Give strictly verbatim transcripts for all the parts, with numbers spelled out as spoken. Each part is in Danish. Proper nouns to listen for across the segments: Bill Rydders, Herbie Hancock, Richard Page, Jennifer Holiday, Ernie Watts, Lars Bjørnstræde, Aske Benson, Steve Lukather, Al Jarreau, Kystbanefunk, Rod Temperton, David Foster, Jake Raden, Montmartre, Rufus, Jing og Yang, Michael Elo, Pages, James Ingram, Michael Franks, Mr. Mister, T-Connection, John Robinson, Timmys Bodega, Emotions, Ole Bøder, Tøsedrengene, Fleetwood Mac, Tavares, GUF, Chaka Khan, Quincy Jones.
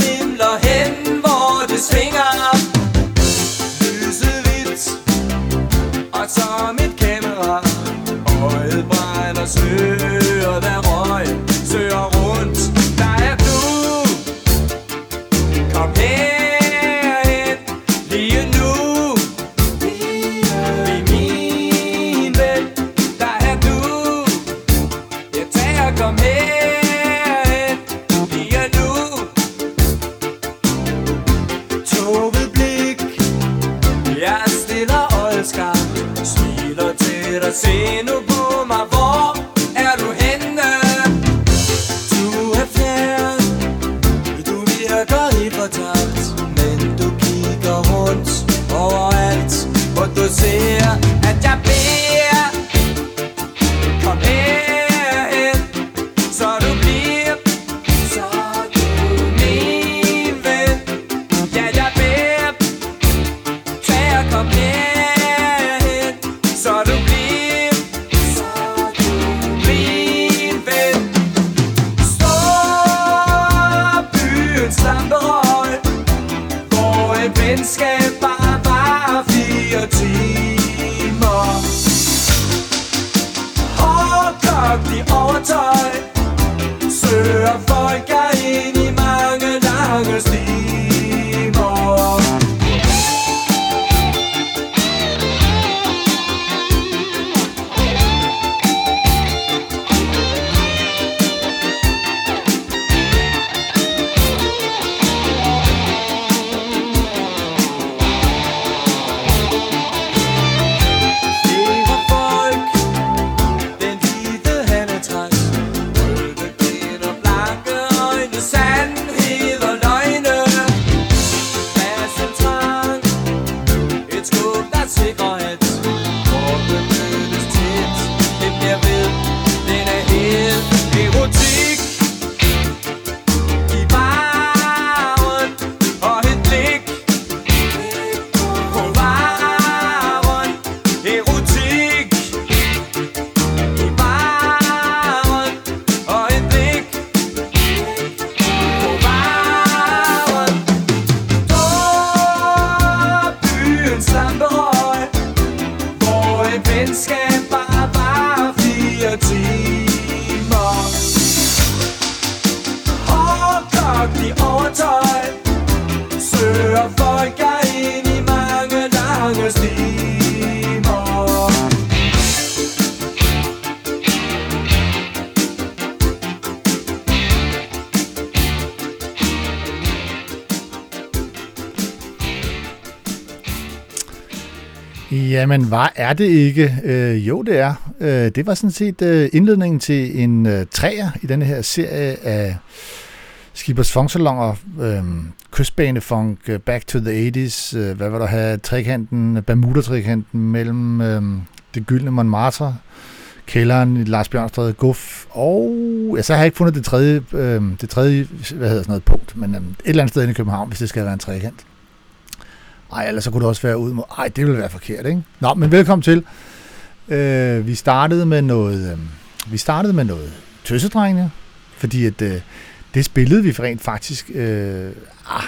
svimler hen, hvor det svinger lysehvidt, og som et kamera. Øjet brænder, slører der røg, søger rundt. Der er du, kom herhen, lige nu. Bliv min ven, der er du. Jeg tager, kom herhen, lige nu. Tovet blik, jeg stiller øjet skarpt, smiler til dig, se nu. Jamen, var er det ikke? Øh, jo, det er. Øh, det var sådan set øh, indledningen til en øh, træer i denne her serie af Skibers Funksalon, øh, Kystbanefunk, øh, Back to the firserne, øh, hvad var der her, trekanten, Bermuda-trekanten mellem øh, det gyldne Montmartre, kælderen i Lars Bjørnstræde, Guf, og ja, så har jeg ikke fundet det tredje, øh, det tredje hvad hedder sådan noget, punkt, men øh, et eller andet sted inde i København, hvis det skal være en trekant. Ej, eller så kunne det også være ud mod... Ej, det ville være forkert, ikke? Nå, men velkommen til. Øh, vi startede med noget... Øh, vi startede med noget tøsedrengene, fordi at, øh, det spillede vi rent faktisk... Øh, ah,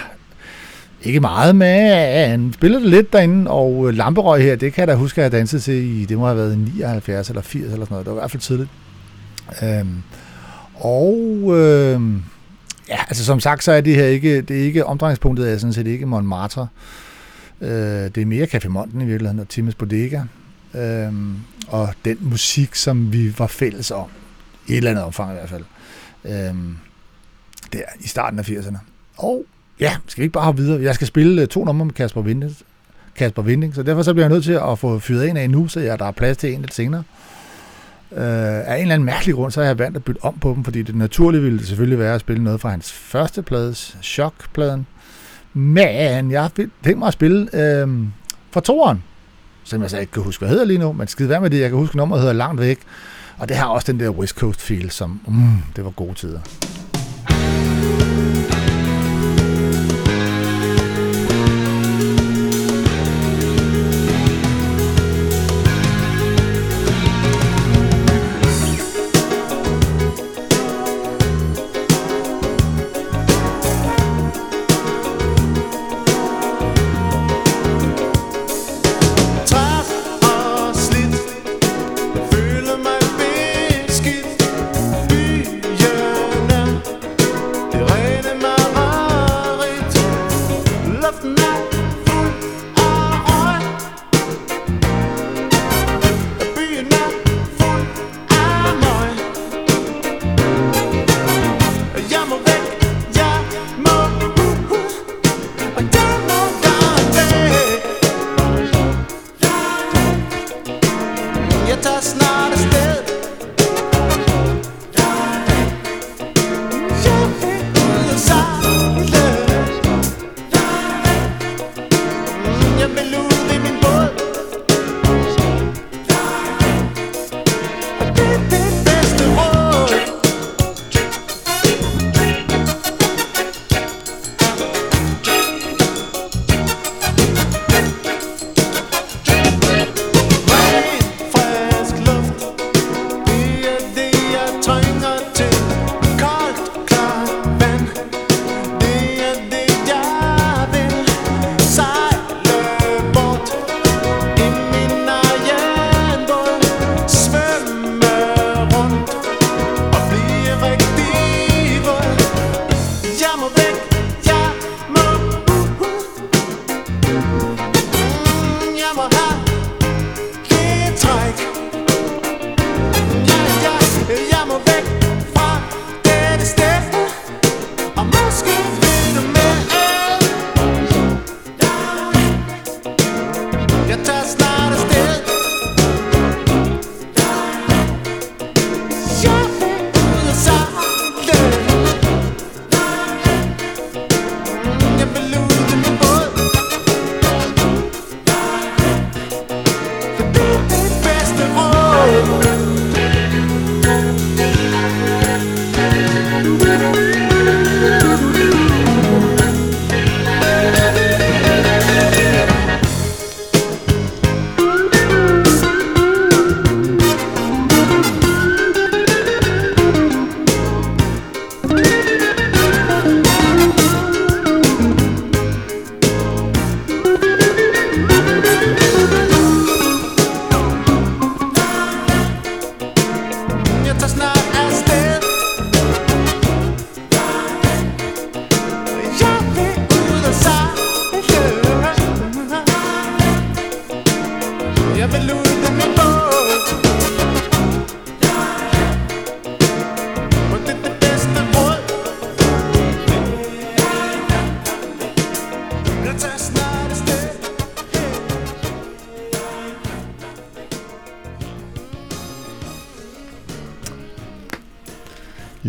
ikke meget, men spillede det lidt derinde, og øh, Lamperøg her, det kan jeg da huske, at jeg dansede til i... Det må have været nioghalvfjerds eller firs eller sådan noget. Det var i hvert fald tidligt. Øh, og... Øh, ja, altså som sagt, så er det her ikke... Det er ikke omdrejningspunktet, er sådan set ikke Montmartre. Det er mere Café Monten i virkeligheden, og Timmys Bodega, øhm, og den musik, som vi var fælles om, i et eller andet omfang i hvert fald, øhm, der i starten af firserne. Og ja, skal vi ikke bare hoppe videre? Jeg skal spille to numre med Kasper Vinding, Kasper Vinding, så derfor så bliver jeg nødt til at få fyret en af nu, så jeg, der er plads til en lidt senere. Øh, af en eller anden mærkelig grund, så har jeg valgt at bytte om på dem, fordi det naturlige ville selvfølgelig være at spille noget fra hans første plades, Chok-pladen. Men jeg har tænkt mig at spille øh, fra toeren, som jeg så ikke kan huske, hvad hedder lige nu, men skide være med det, jeg kan huske nummeret hedder Langt Væk, og det har også den der West Coast feel, som mm, det var gode tider.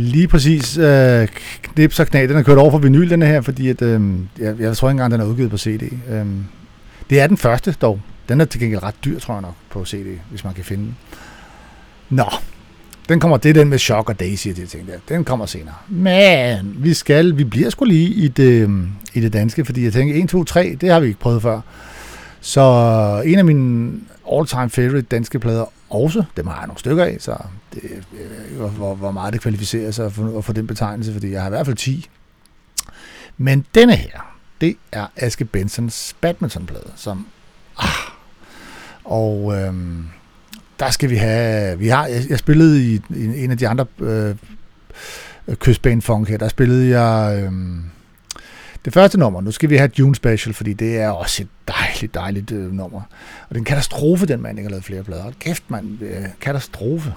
lige præcis øh, knips og knag. Den er kørt over for vinyl, den her, fordi at, øh, jeg, jeg tror ikke engang, den er udgivet på C D. Øh, det er den første, dog. Den er til gengæld ret dyr, tror jeg nok, på C D, hvis man kan finde den. Nå, den kommer, det den med Shock og Daisy og de ting der. Den kommer senere. Men vi skal, vi bliver sgu lige i det, i det danske, fordi jeg tænker, en, to, tre, det har vi ikke prøvet før. Så en af mine all-time favorite danske plader også, dem har jeg nogle stykker af, så det, jeg, hvor, hvor meget det kvalificerer sig for, at få den betegnelse, fordi jeg har i hvert fald ti. Men denne her, det er Aske Bensons badmintonplade, som ah, og øhm, der skal vi have, vi har, jeg, jeg spillede i, i en af de andre øh, Kystbanefunk her, der spillede jeg øh, det første nummer. Nu skal vi have June Special, fordi det er også et dejligt, dejligt øh, nummer. Og det er en katastrofe, den mand ikke har lavet flere plader. Kæft mand, øh, katastrofe.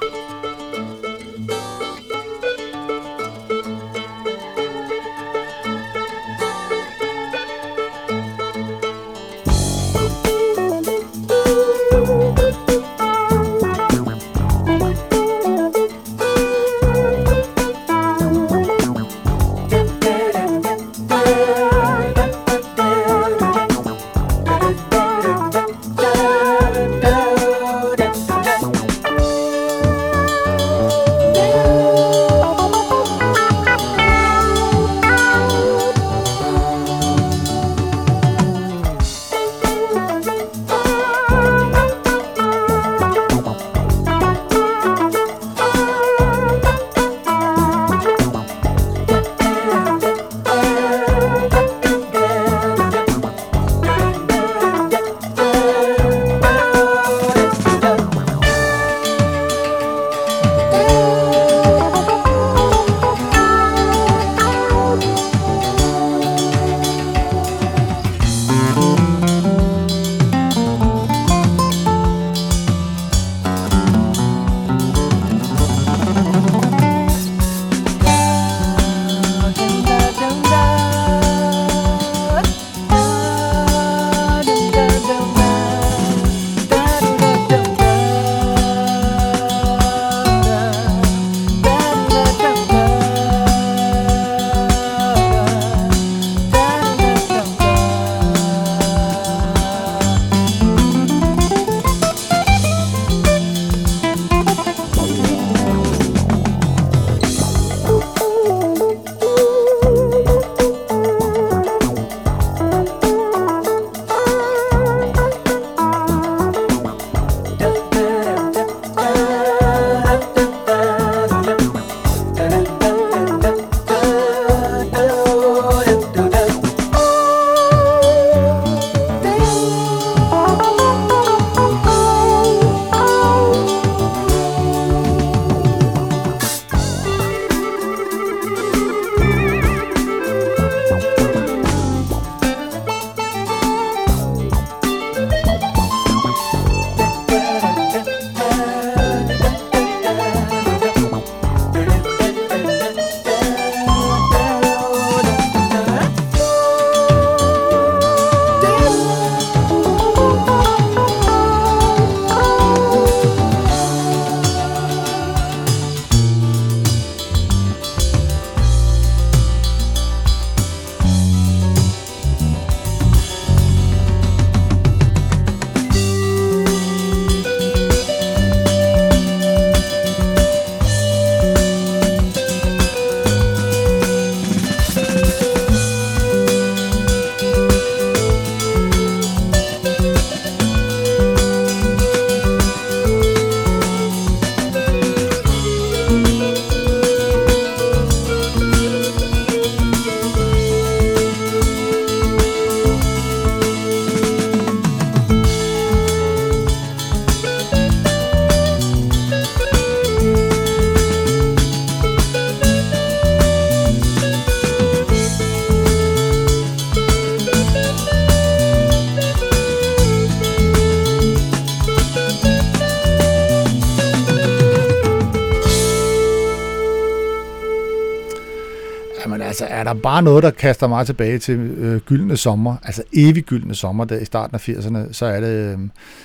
Der er bare noget, der kaster mig tilbage til øh, gyldne sommer, altså evig gyldne sommer der i starten af firserne, så er, det, øh,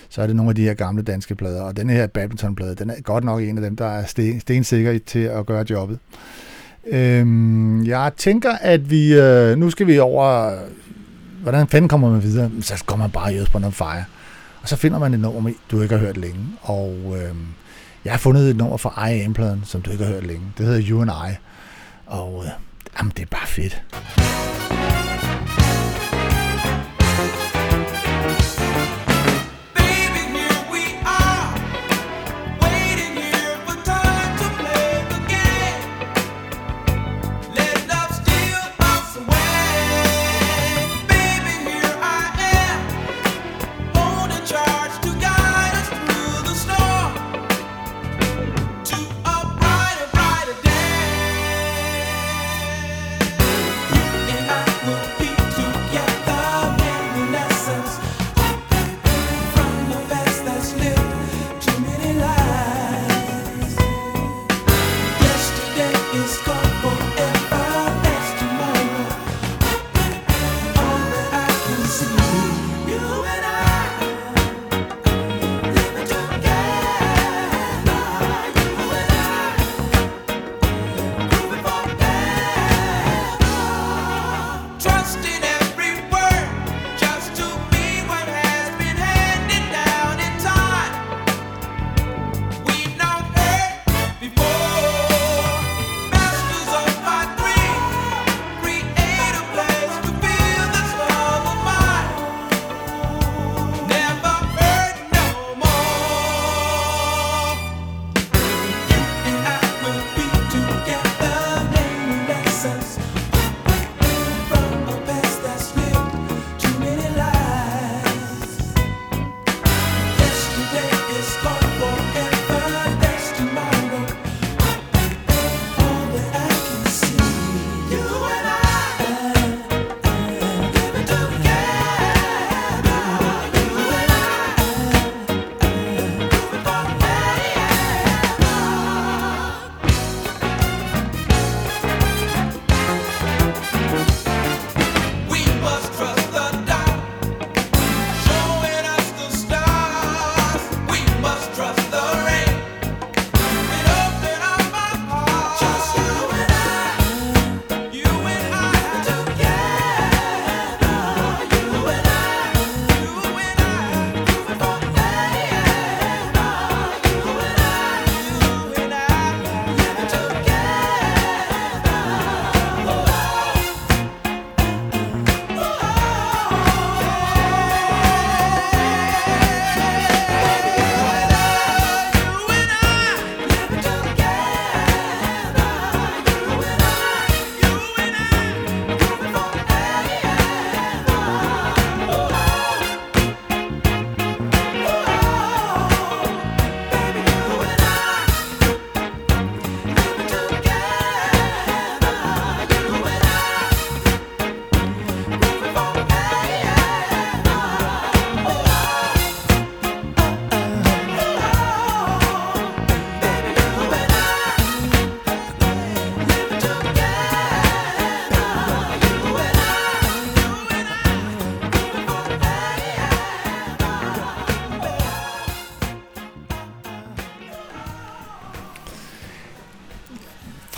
så er det nogle af de her gamle danske plader, og denne her badmintonplade, den er godt nok en af dem, der er sten, stensikker til at gøre jobbet. Øhm, jeg tænker, at vi... Øh, nu skal vi over... Øh, hvordan fanden kommer man videre? Så går man bare i øst på noget fejre. Og så finder man et nummer, du ikke har hørt længe. Og øh, jeg har fundet et nummer fra I A M-pladen, som du ikke har hørt længe. Det hedder You and I. Og øh, jamen, det er bare fedt.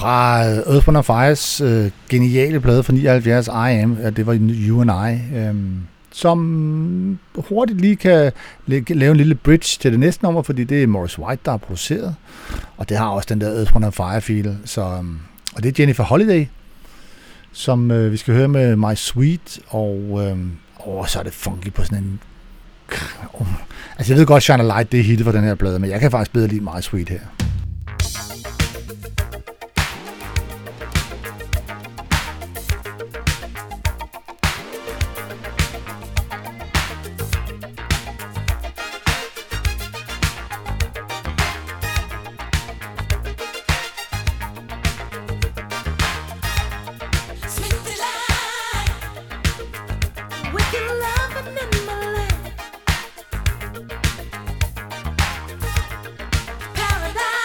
Fra Earth, Wind and Fire's øh, geniale plade fra nioghalvfjerds, I Am, og det var You and I, øh, som hurtigt lige kan lave en lille bridge til det næste nummer, fordi det er Maurice White, der er produceret, og det har også den der Earth, Wind and Fire-feel, så, og det er Jennifer Holiday, som øh, vi skal høre med My Sweet, og øh, åh, så er det funky på sådan en... Altså jeg ved godt, Shine a Light, det er hittet for den her plade, men jeg kan faktisk bedre lide My Sweet her. Paradise.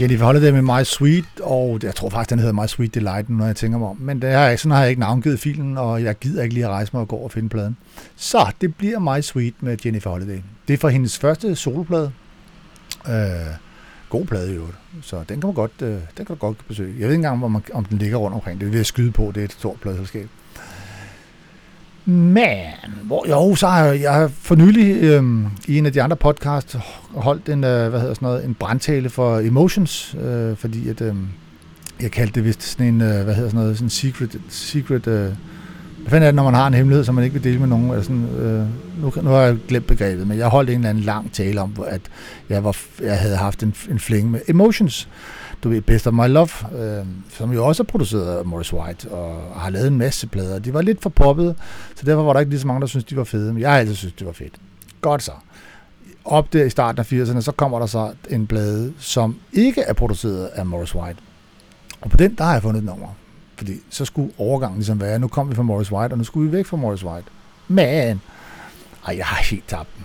Jennifer Holiday med My Sweet, og jeg tror faktisk, den hedder My Sweet Delight, når jeg tænker mig om. Men det har jeg, sådan har jeg ikke navngivet filen, og jeg gider ikke lige at rejse mig og gå og finde pladen. Så det bliver My Sweet med Jennifer Holiday. Det er fra hendes første soloplade. Øh, god plade i øvrigt. Så den kan man godt, øh, den kan du godt besøge. Jeg ved ikke engang, om, man, om den ligger rundt omkring. Det vil jeg skyde på, det er et stort pladeselskab. Men, hvor, jo, så har jeg, jeg har for nylig øhm, i en af de andre podcasts holdt en, øh, hvad hedder sådan noget, en brandtale for Emotions, øh, fordi at, øh, jeg kaldte det vist sådan en, øh, hvad hedder sådan noget, sådan en secret, secret øh, hvad fanden er det, når man har en hemmelighed, som man ikke vil dele med nogen, eller sådan, øh, nu, nu har jeg glemt begrebet, men jeg holdt en eller anden lang tale om, at jeg, var, jeg havde haft en, en flænge med Emotions, du ved, Best of My Love, øh, som jo også er produceret af Maurice White, og har lavet en masse plader. De var lidt for poppede, så derfor var der ikke lige så mange, der syntes, de var fede, men jeg har altid syntes, det var fedt. Godt så. Op der i starten af firserne, så kommer der så en plade, som ikke er produceret af Maurice White. Og på den, der har jeg fundet et nummer. Fordi så skulle overgangen ligesom være, nu kom vi fra Maurice White, og nu skulle vi væk fra Maurice White. Men, ej, jeg har helt tabt den.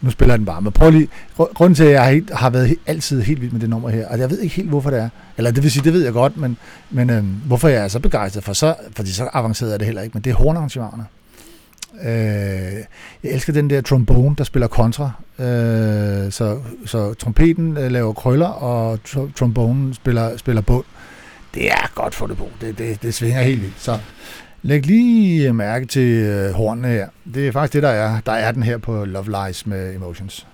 Nu spiller den bare, men prøv lige, grunden til, at jeg har, helt, har været helt, altid helt vild med det nummer her, og jeg ved ikke helt, hvorfor det er, eller det vil sige, det ved jeg godt, men, men øhm, hvorfor jeg er så begejstret for, så, fordi så avanceret er det heller ikke, men det er hornarrangementerne. Øh, jeg elsker den der trombone, der spiller kontra, øh, så, så trompeten øh, laver krøller, og tr- trombonen spiller, spiller bund. Det er godt for det på, det, det, det svinger helt vildt, så... Læg lige mærke til øh, hornene her. Det er faktisk det, der er. Der er den her på Love Lies med Emotions.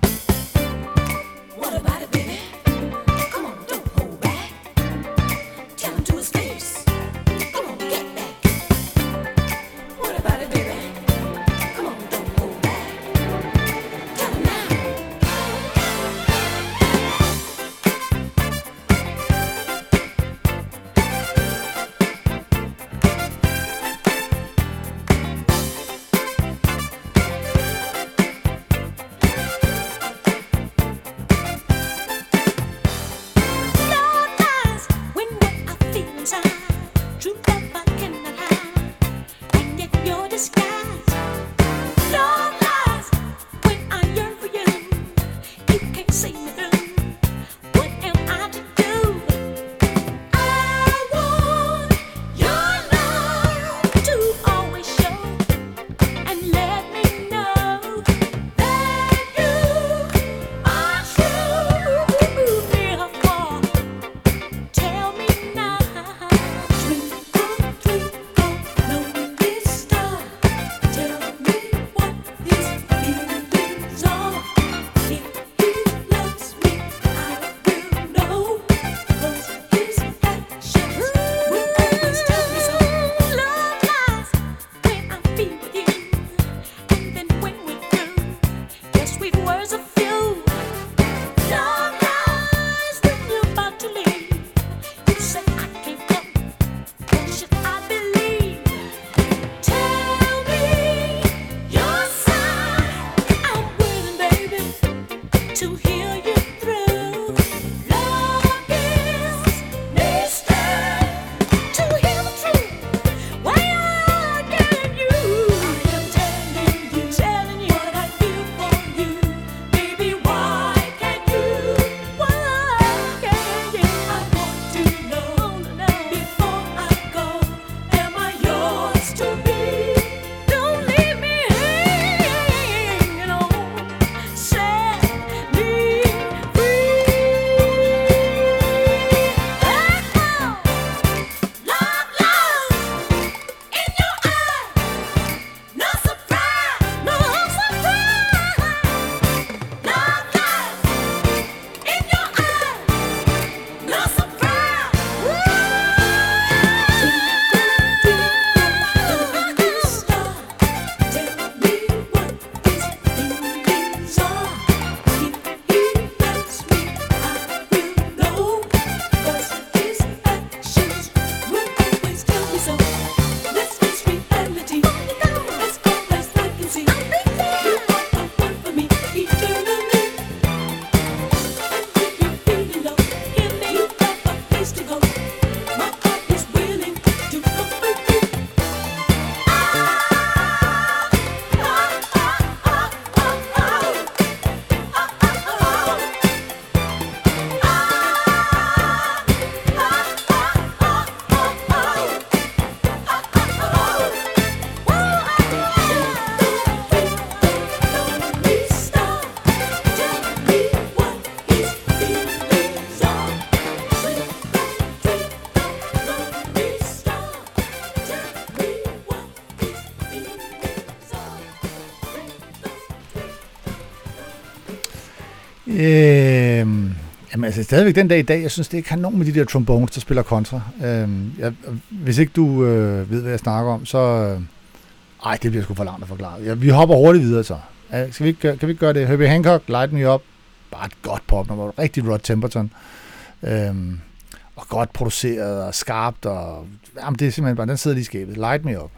Øhm, jamen altså stadigvæk den dag i dag, jeg synes det er kanon med de der trombones, der spiller kontra. Øhm, jeg, hvis ikke du øh, ved, hvad jeg snakker om, så... Øh, ej, det bliver sgu for langt at forklare. Ja, vi hopper hurtigt videre så. Øh, skal vi ikke, kan vi ikke gøre det? Herbie Hancock, Light Me Up. Bare et godt popnummer. Rigtig Rod Temperton. Øhm, og godt produceret og skarpt. Og, jamen det er simpelthen bare, den sidder lige i skabet. Light Me Up.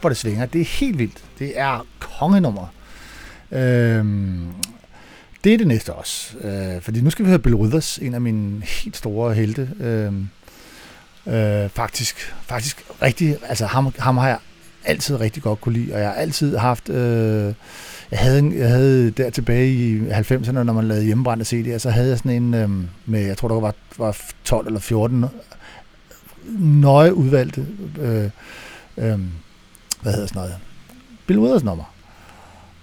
Hvor det svinger. Det er helt vildt. Det er kongenummer. Øhm, det er det næste også. Øh, fordi nu skal vi høre Bill Rydders, en af mine helt store helte. Øhm, øh, faktisk, faktisk rigtig, altså ham, ham har jeg altid rigtig godt kunne lide, og jeg har altid haft, øh, jeg, havde en, jeg havde der tilbage i halvfemserne, når man lavede hjemmebrændte C D'er, så havde jeg sådan en øh, med, jeg tror der var, var tolv eller fjorten nøje udvalgte øh, øh, hvad hedder sådan noget? Bill Rydders nummer.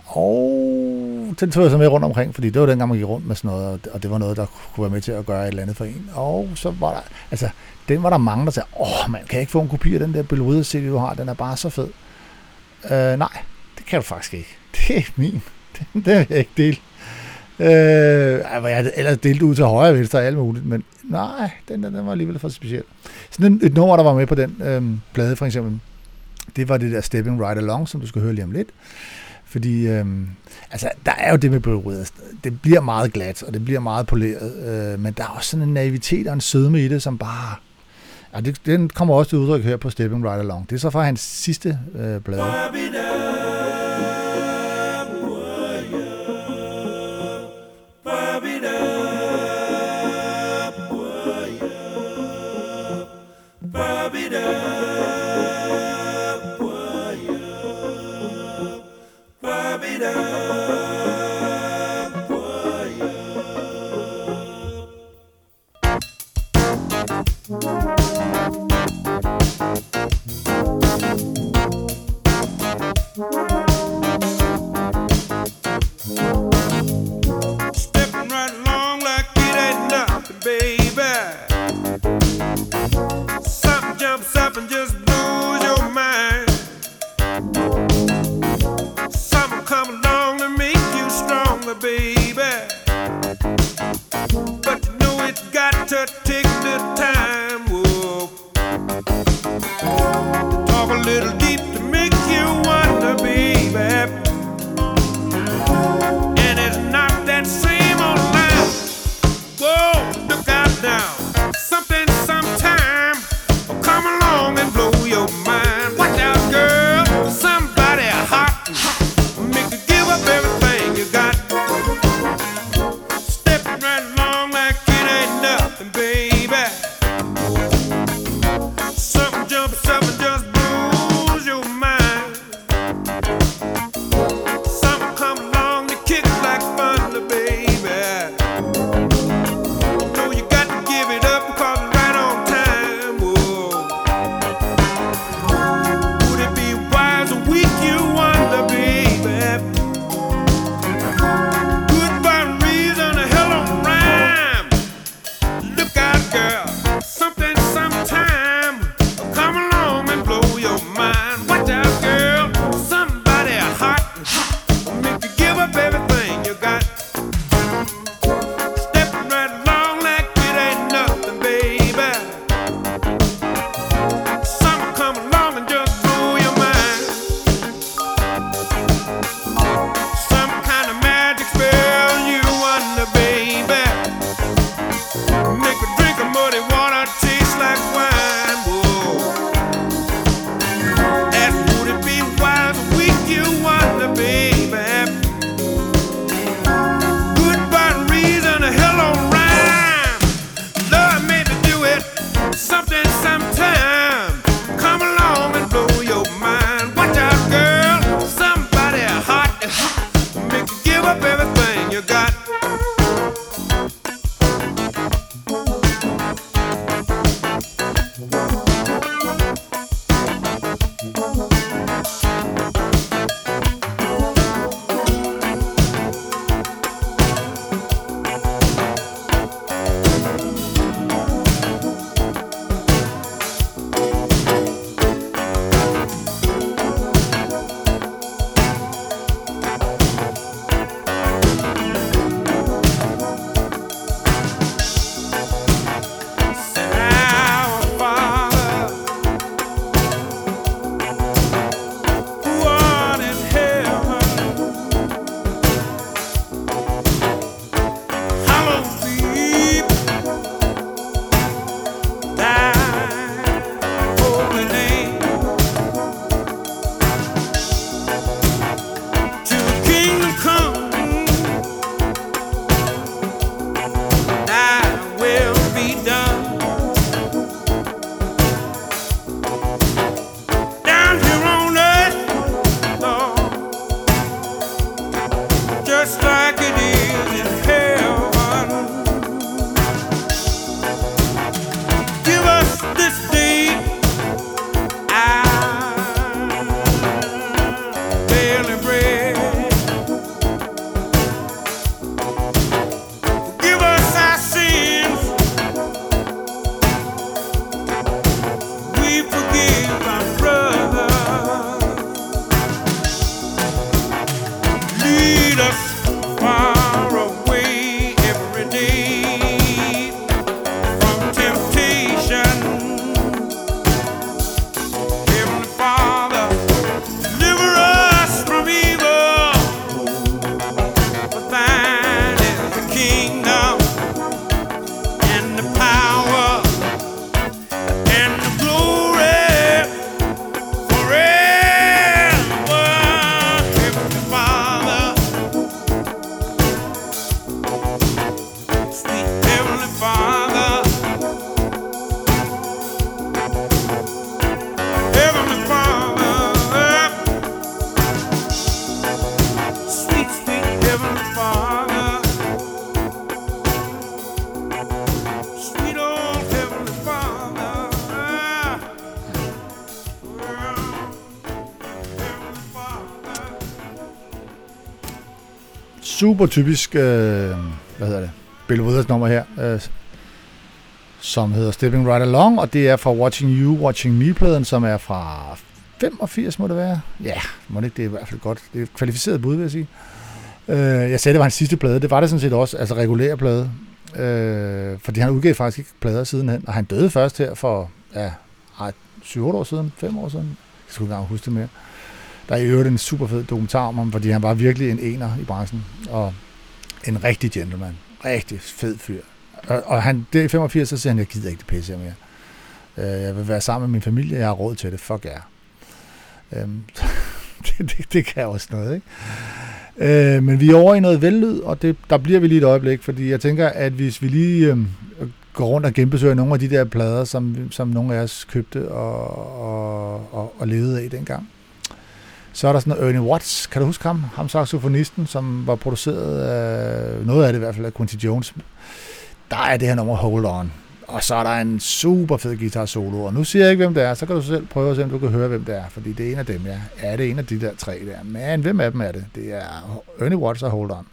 Og den tog jeg så med rundt omkring, fordi det var dengang, man gik rundt med sådan noget, og det var noget, der kunne være med til at gøre et eller andet for en. Og så var der, altså, den var der mange, der sagde, åh, man kan ikke få en kopi af den der Bill Rydders C D, du har, den er bare så fed. Øh, nej, det kan du faktisk ikke. Det er min. Den vil jeg ikke dele. Øh, altså, jeg ellers delte ud til højre og venstre og alt muligt, men nej, den, den var alligevel for speciel. Sådan et nummer, der var med på den øh, plade, for eksempel, det var det der Stepping Right Along, som du skal høre lige om lidt. Fordi, øhm, altså, der er jo det med Bill Rydders. Det bliver meget glat, og det bliver meget poleret, øh, men der er også sådan en naivitet og en sødme i det, som bare... Ja, det, den kommer også til udtryk her på Stepping Right Along. Det er så fra hans sidste øh, blade. Lead us far away. super typisk, øh, hvad hedder det, Bill Rydders nummer her, øh, som hedder Stepping Right Along, og det er fra Watching You, Watching Me-pladen, som er fra femogfirs, må det være. Ja, må det ikke, det er i hvert fald godt. Det er et kvalificeret bud, vil jeg sige. Øh, jeg sagde, det var hans sidste plade. Det var det sådan set også, altså regulær plade. Øh, fordi han udgav faktisk ikke plader sidenhen, og han døde først her for, ja, syv otte år siden, fem år siden. Jeg skulle ikke huske det mere. Der er i øvrigt en super fed dokumentar om ham, fordi han var virkelig en ener i branchen, og en rigtig gentleman. Rigtig fed fyr. Og, og han, det i femogfirs, så siger han, jeg gider ikke det pisse her mere. Øh, jeg vil være sammen med min familie, jeg har råd til det, fuck jer. Øh, det, det, det kan også noget, ikke? Øh, men vi er over i noget vellyd, og det, der bliver vi lige et øjeblik, fordi jeg tænker, at hvis vi lige øh, går rundt og genbesøger nogle af de der plader, som, som nogle af os købte og, og, og, og levede af dengang, så er der sådan noget Ernie Watts, kan du huske ham? Ham saxofonisten, som var produceret af, noget af det i hvert fald, af Quincy Jones. Der er det her nummer Hold On. Og så er der en super fed guitar solo. Og nu siger jeg ikke, hvem det er, så kan du selv prøve at se, om du kan høre, hvem det er. Fordi det er en af dem, ja. Ja, det er en af de der tre der. Men hvem af dem er det? Det er Ernie Watts og Hold On.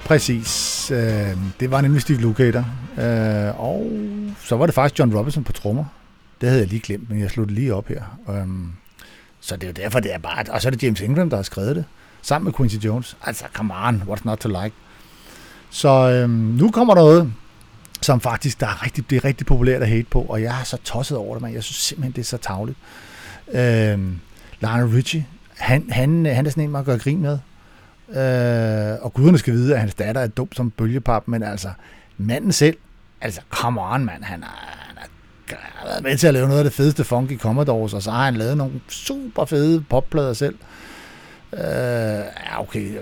Helt præcis. Det var nemlig Steve Lukather. Og så var det faktisk John Robinson på trommer. Det havde jeg lige glemt, men jeg sluttede lige op her. Så det er jo derfor, det er bare... Og så er det James Ingram, der har skrevet det. Sammen med Quincy Jones. Altså, come on, what's not to like? Så nu kommer der noget, som faktisk der er rigtig, det er rigtig populært at hate på. Og jeg har så tosset over det, men jeg synes simpelthen, det er så tarveligt. Lionel Richie, han, han, han er sådan en, man gør grin med. Øh, og guderne skal vide, at hans datter er dum som bølgepap, men altså, manden selv, altså, come on, mand, han har været med til at lave noget af det fedeste funk i Commodores, og så har han lavet nogle super fede popplader selv. Øh, ja, okay,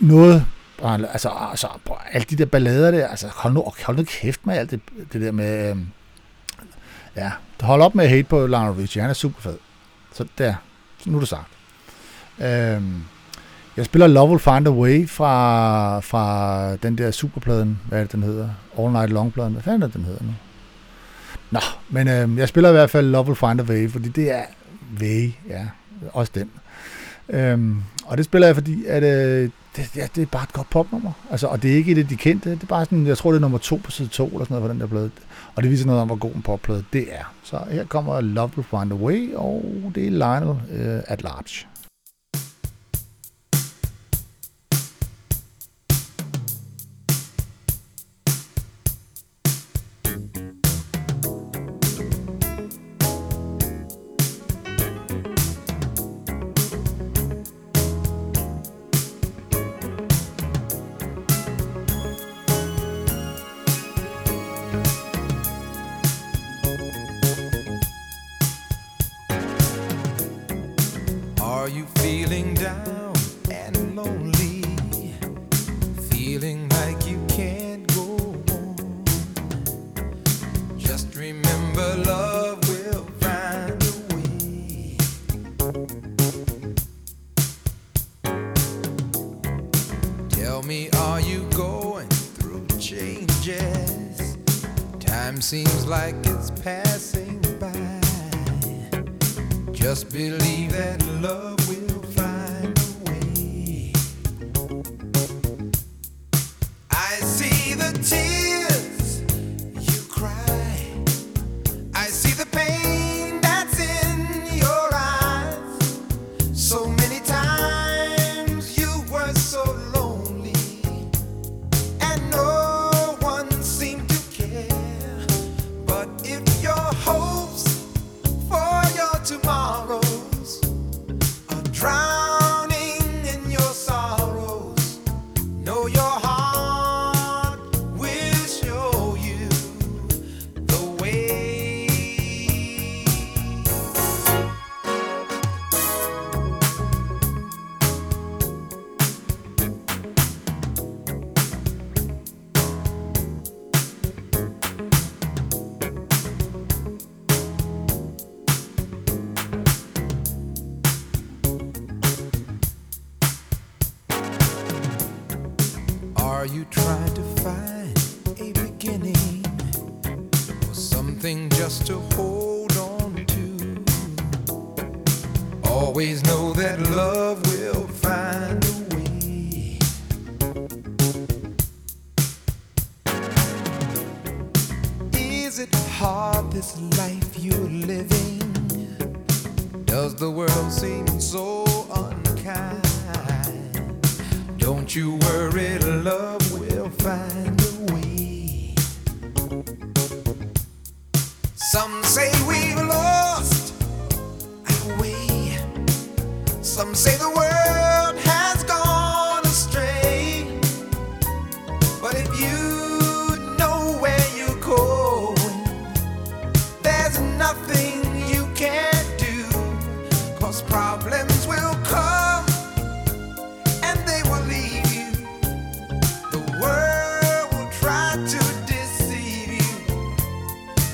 noget, altså, altså, alle de der ballader der, altså, hold nu, hold nu kæft med alt det, det der med, øh, ja, hold op med at hate på Lionel Richie, han er super fed. Så der, nu er det sagt. Øh, Jeg spiller Love Will Find A Way fra, fra den der superpladen, hvad er det, den hedder? All Night Long-pladen, hvad fanden er det, den hedder nu? Nå, men øh, jeg spiller i hvert fald Love Will Find A Way, fordi det er Way, ja, også den. Øhm, og det spiller jeg, fordi at, øh, det, ja, det er bare et godt popnummer, altså, og det er ikke et af de kendte, det er bare sådan, jeg tror det er nummer to på side to, eller sådan noget på den der plade, og det viser noget om, hvor god en popplade det er. Så her kommer Love Will Find A Way, og det er Lionel øh, at large.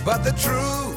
But the truth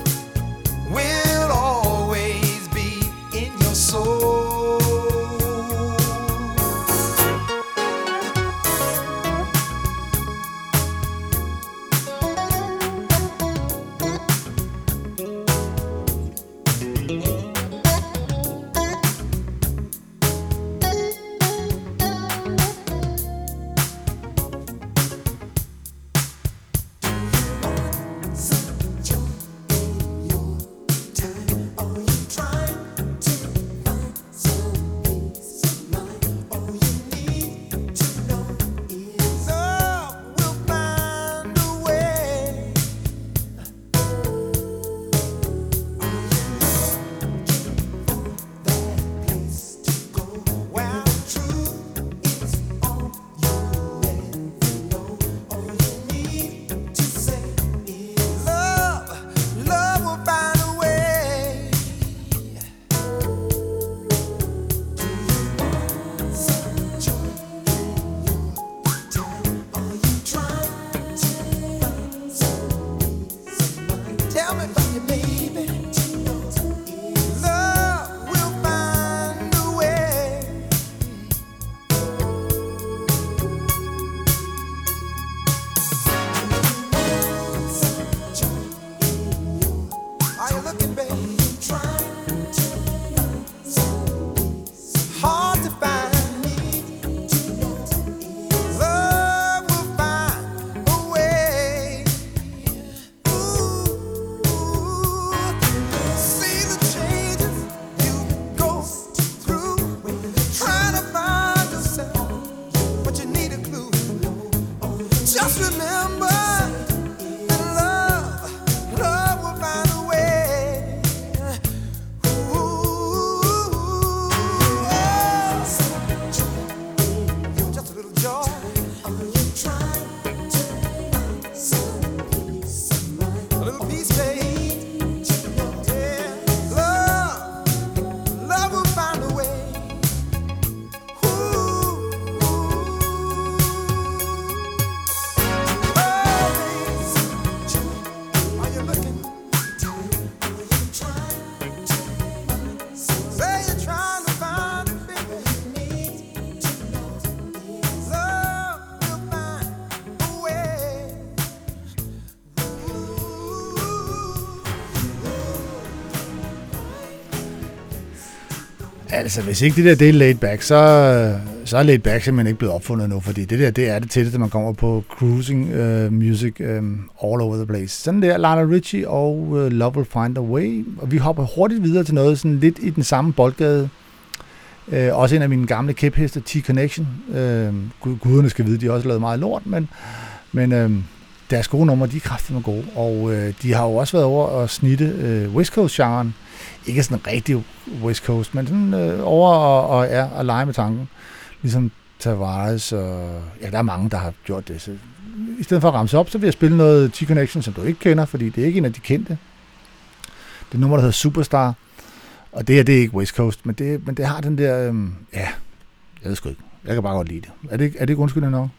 Just remember that love, love will find a way. Ooh, yes. Just a little joy. Are you trying to find some peace of mind? A little peace, baby. Altså, hvis ikke det der, det er laid back, så, så er laid back simpelthen ikke blevet opfundet nu, fordi det der, det er det tætteste, man kommer på cruising uh, music um, all over the place. Sådan der, Lionel Richie og uh, Love Will Find a Way, og vi hopper hurtigt videre til noget sådan lidt i den samme boldgade. Uh, også en af mine gamle kæphester, T-Connection. Uh, guderne skal vide, de har også lavet meget lort, men, men uh, deres gode numre, de er kraftigt med gode, og uh, de har jo også været over at snitte uh, West Coast-genren. Ikke sådan rigtig West Coast, men sådan øh, over og, og er og lege med tanken. Ligesom Tavares og... Ja, der er mange, der har gjort det. Så i stedet for at ramse op, så vil jeg spille noget T-Connection, som du ikke kender, fordi det er ikke en af de kendte. Det nummer, der hedder Superstar. Og det her, det er ikke West Coast, men det, men det har den der... Øh, ja, jeg ved sgu ikke. Jeg kan bare godt lide det. Er det, er det ikke undskyldende nok?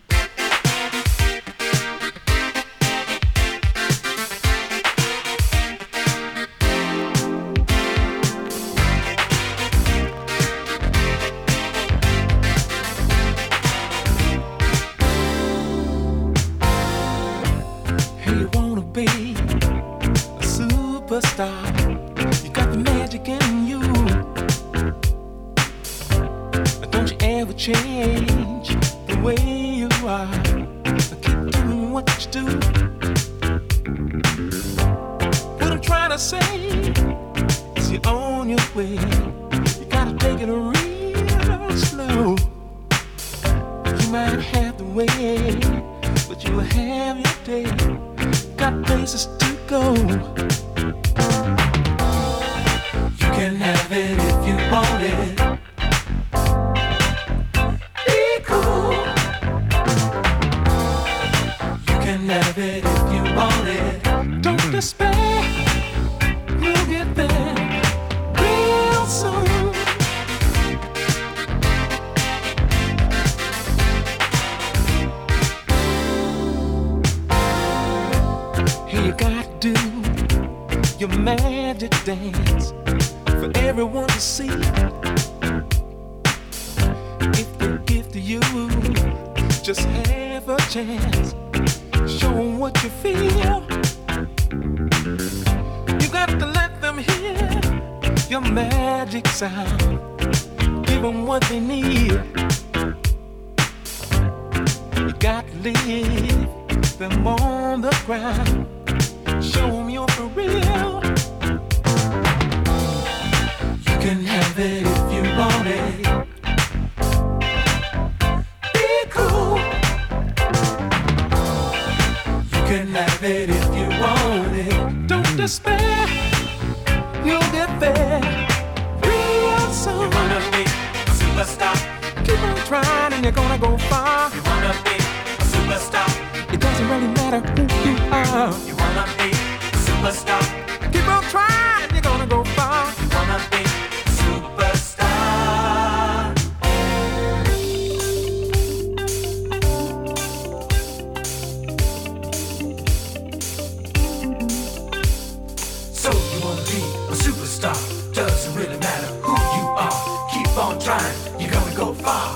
Keep on trying, you're gonna go far.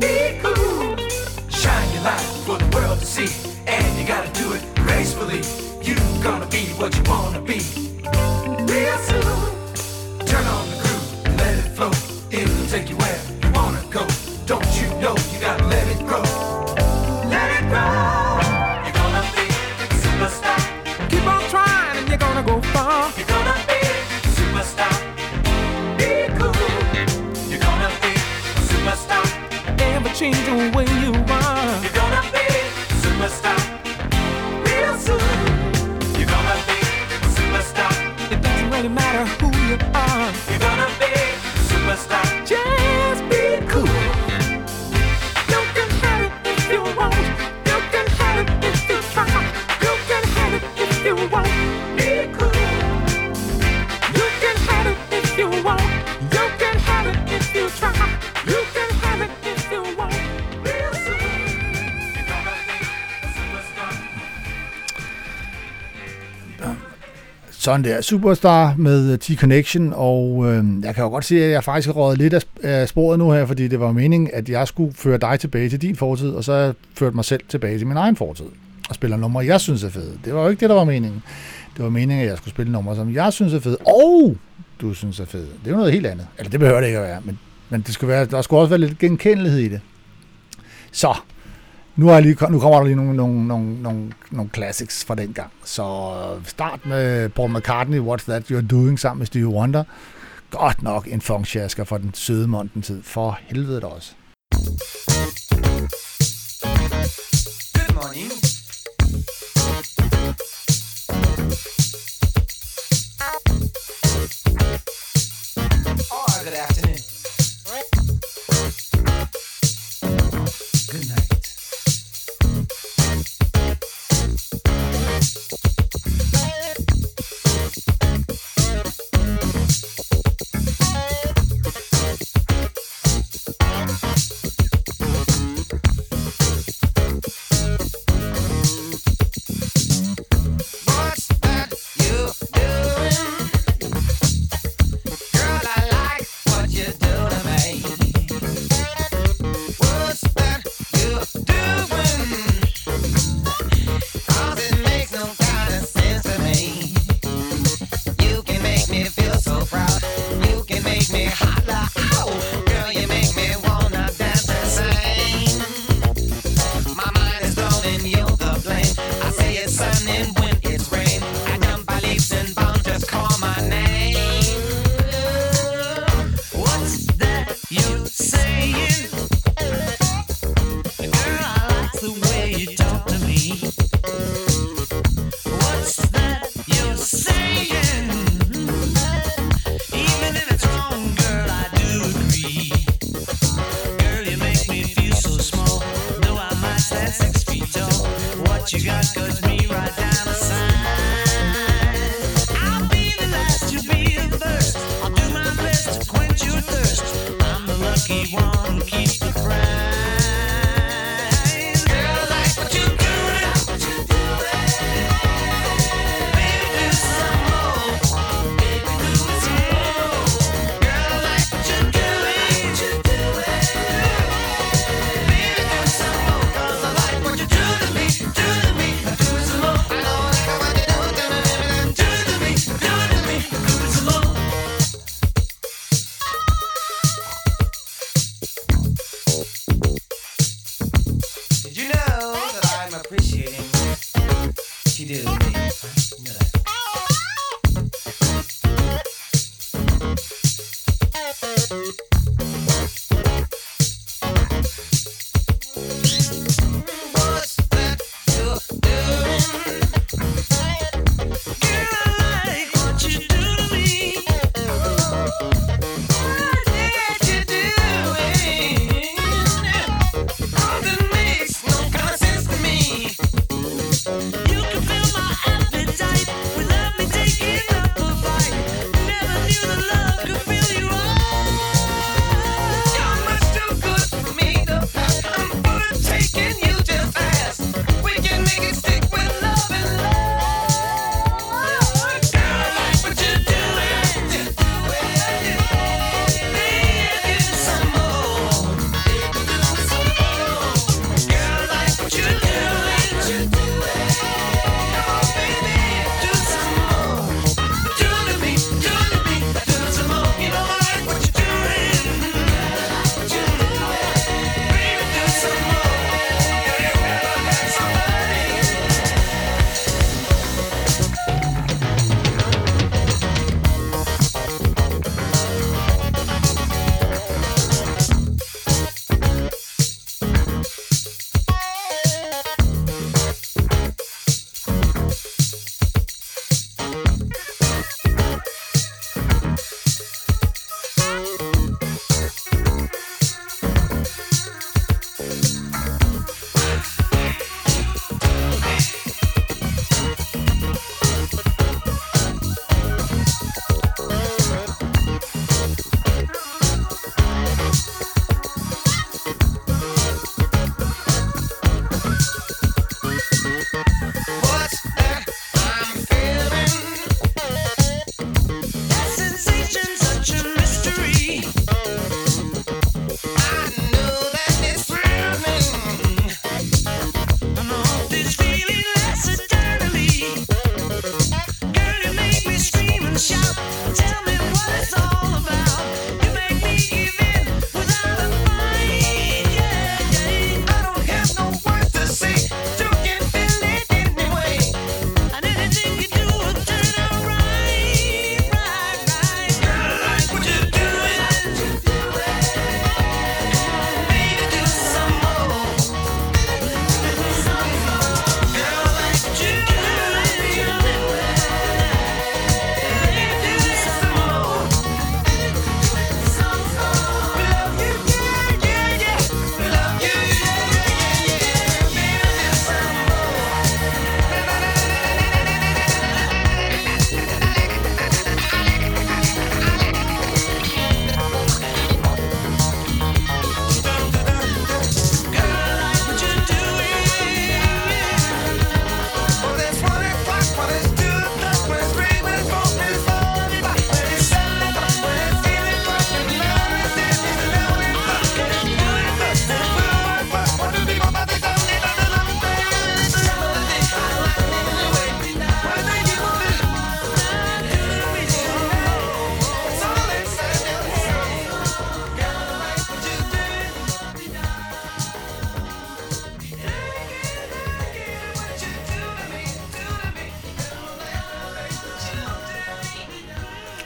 Be cool. Sådan der, Superstar med T-Connection, og øh, jeg kan jo godt se, at jeg faktisk har røget lidt af, af sporet nu her, fordi det var meningen, at jeg skulle føre dig tilbage til din fortid, og så har jeg ført mig selv tilbage til min egen fortid, og spiller numre, jeg synes er fede. Det var jo ikke det, der var meningen. Det var meningen, at jeg skulle spille numre, som jeg synes er fede, og du synes er fede. Det er jo noget helt andet. Eller det behøver det ikke at være, men, men det skulle være, der skulle også være lidt genkendelighed i det. Så, nu, har jeg lige, nu kommer der lige nogle, nogle, nogle, nogle, nogle classics fra den gang. Så start med Paul McCartney, What's That You're Doing, sammen med Steve Wonder. Godt nok en funkjasker fra den søde monden tid. For helvede da også. Good morning. Or good afternoon. Good night.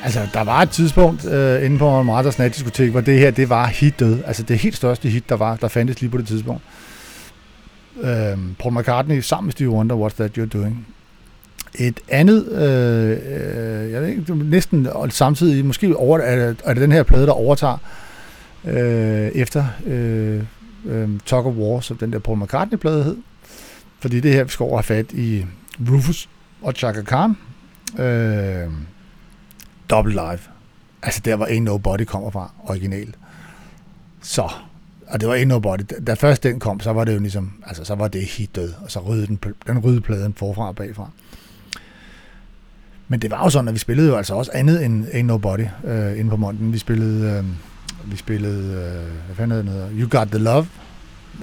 Altså, der var et tidspunkt øh, inde på Montmartres natdiskotek, hvor det her, det var hittet. Altså, det helt største hit, der var, der fandtes lige på det tidspunkt. Øh, Paul McCartney sammen med Steve Wonder, What's That You're Doing? Et andet, øh, jeg ved ikke, næsten samtidig, måske over, er, er det den her plade, der overtager øh, efter øh, øh, Tug of War, som den der Paul McCartney-plade hed. Fordi det her, vi skal over have fat i Rufus og Chaka Khan. Øh, Double Live. Altså der, hvor Ain't Nobody kommer fra, originalt. Så, og det var Ain't Nobody. Da først den kom, så var det jo ligesom, altså så var det helt død, og så ryddede den, den ryddede pladen forfra og bagfra. Men det var jo sådan, at vi spillede jo altså også andet end Ain't Nobody øh, inde på Monten. Vi spillede, øh, vi spillede, øh, hvad fanden hedder det, You Got The Love.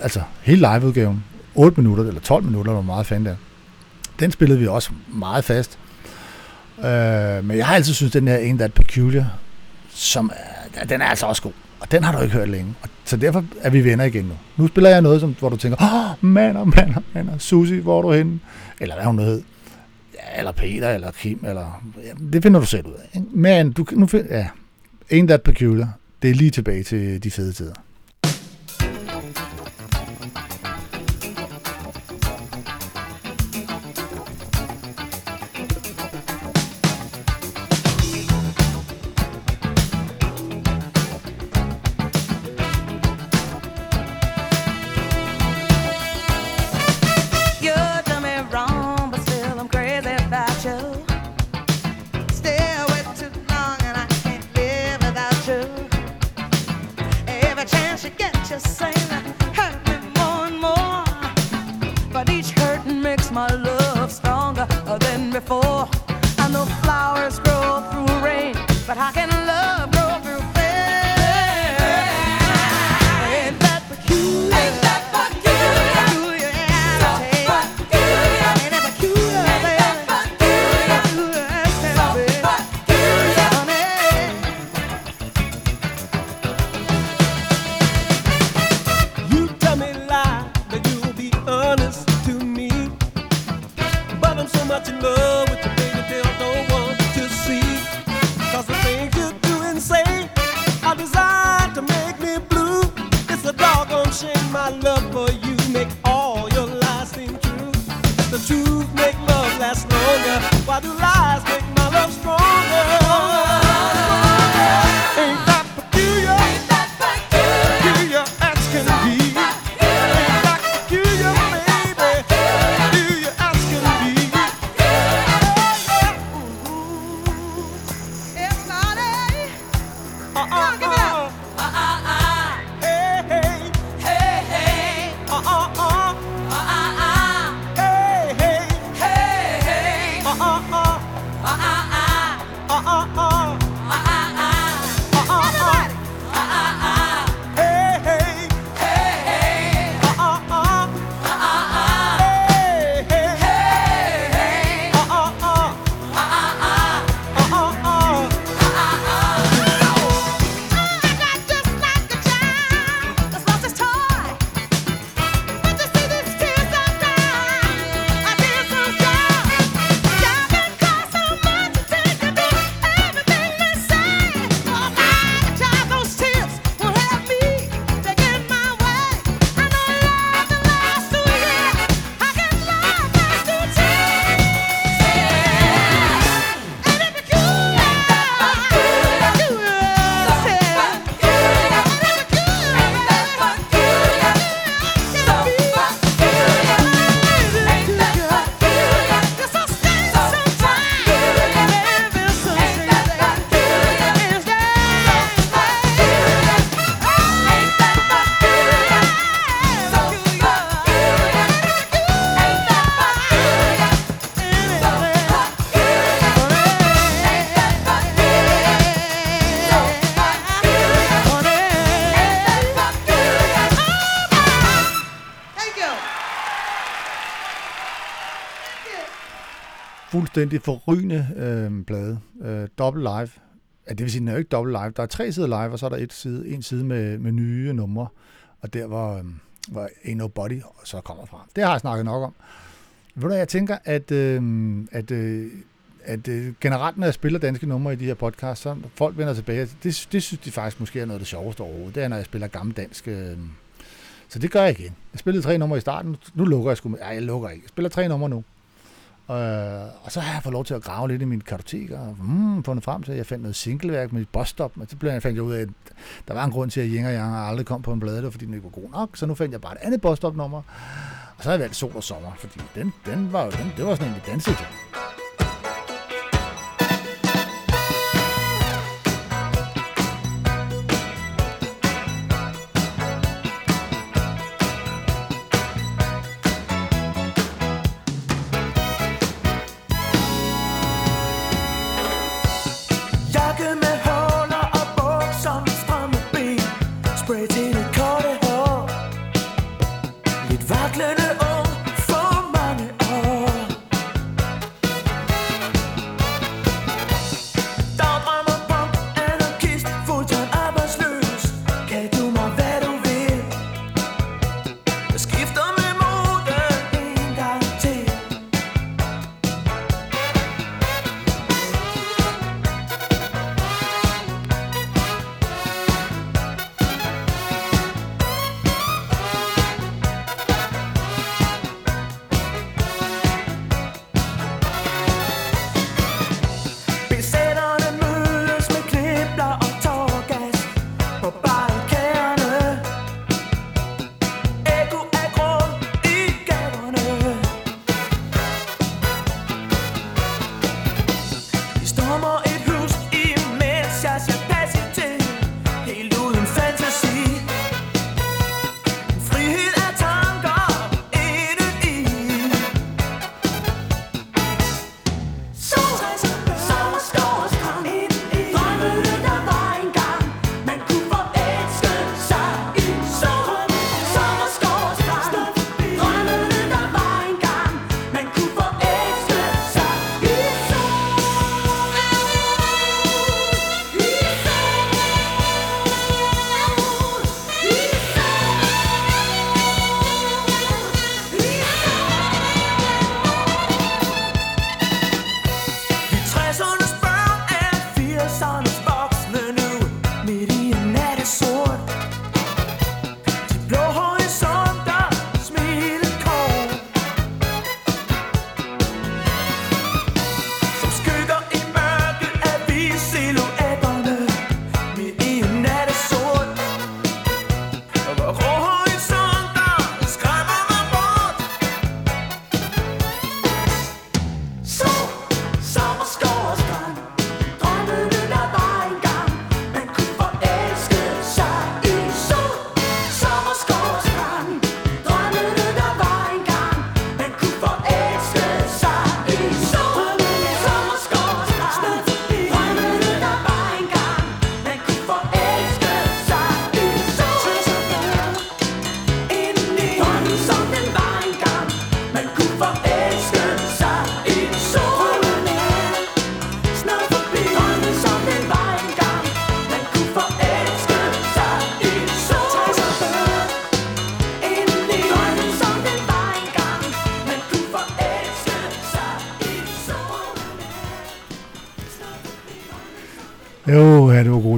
Altså hele liveudgaven. otte minutter, eller tolv minutter, var meget fanden der. Den spillede vi også meget fast. Øh, men jeg har altid synes den her Ain't That Peculiar, som er, den er altså også god, og den har du ikke hørt længe, og så derfor er vi venner igen nu. Nu spiller jeg noget, som, hvor du tænker, åh, mander, mander, mander, Susie, hvor er du henne? Eller hvad hun hed. Ja, eller Peter, eller Kim, eller... Ja, det finder du selv ud af. Men du nu find, ja, Ain't That Peculiar, det er lige tilbage til de fede tider. Fuldstændig forrygende øh, plade. Øh, dobbelt live. Ja, det vil sige, den er jo ikke dobbelt live. Der er tre sider live, og så er der et side, en side med, med nye numre. Og der, hvor, øh, hvor Ain't Nobody så kommer fra. Det har jeg snakket nok om. Ved du, jeg tænker, at, øh, at øh, at øh, generelt, når jeg spiller danske numre i de her podcasts, så folk vender tilbage. Det, det synes de faktisk måske er noget af det sjoveste overhovedet. Det er, når jeg spiller gammel dansk. Øh. Så det gør jeg igen. Jeg spillede tre numre i starten. Nu lukker jeg sgu. Ej, jeg lukker ikke. Jeg spiller tre numre nu. Øh, og så har jeg fået lov til at grave lidt i mine kartoteker og mm, fundet frem til, at jeg fandt noget singleværk med mit busstop, men så fandt jeg ud af, at der var en grund til, at Jing og Yang aldrig kom på en plade, fordi den ikke var god nok, så nu fandt jeg bare et andet busstop-nummer, og så har jeg valgt Sol og Sommer, fordi den, den var jo den, det var sådan en, vi dansede til.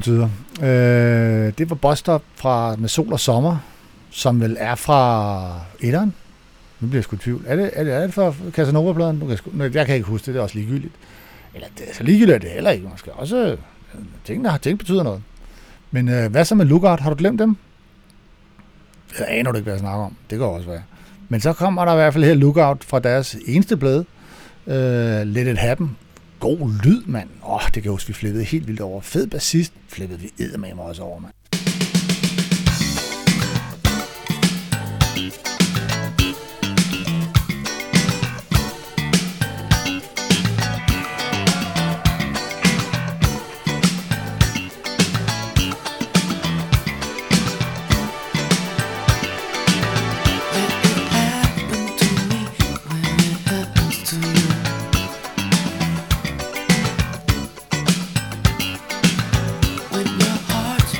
Tider. Øh, det var Bostop fra med Sol og Sommer, som vel er fra etteren. Nu bliver jeg sgu i tvivl. Er det, er det, er det fra Casanova-pladen? Nu kan jeg, sku... Nå, jeg kan ikke huske det, det er også ligegyldigt. Eller det, så ligegyldigt er det heller ikke. Man skal også tingene har tænkt betyder noget. Men øh, hvad så med Lugard? Har du glemt dem? Jeg aner du ikke, hvad jeg snakker om. Det kan også være. Men så kommer der i hvert fald her Lookout fra deres eneste blade. Øh, Let It Happen. God lyd, mand. Åh, oh, det kan jeg huske, vi flippede helt vildt over. Fed bassist flippede vi eddermame også over, mand.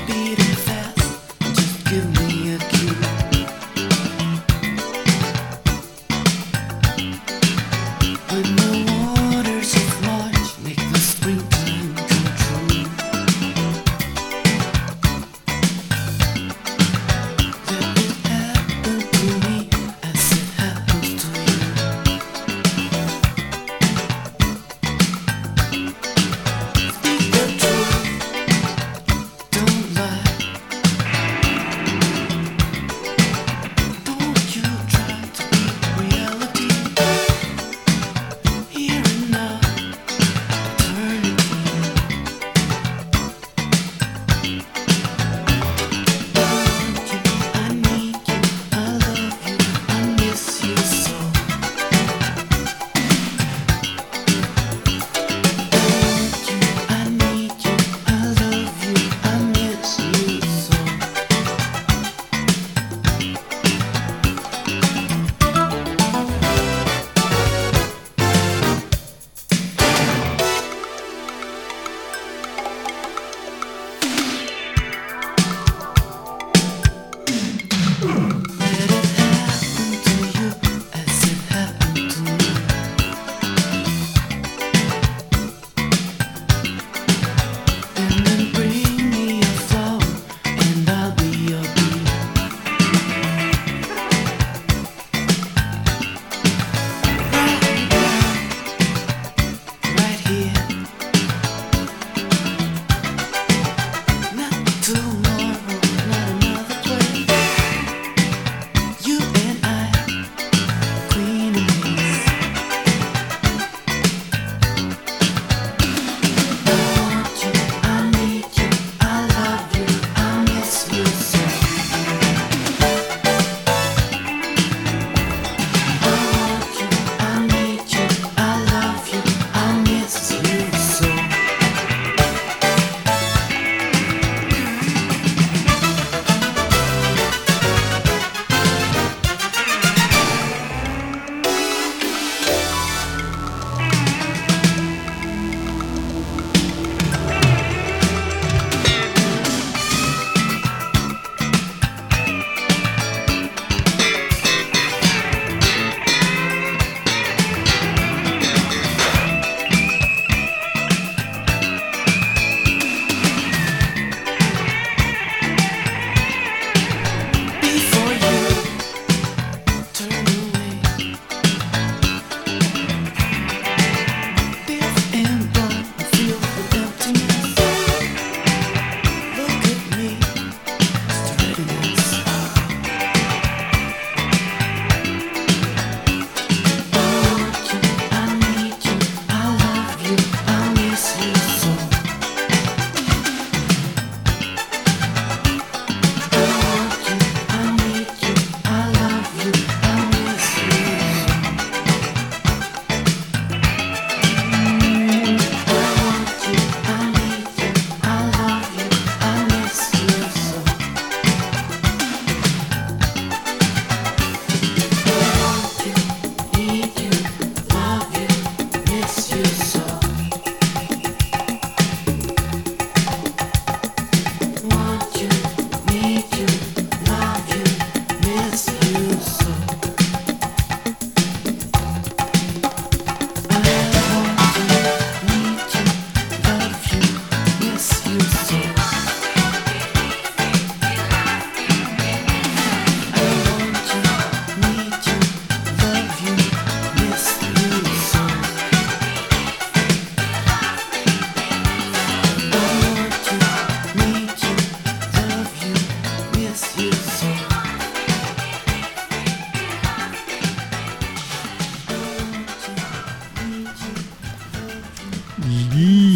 Beat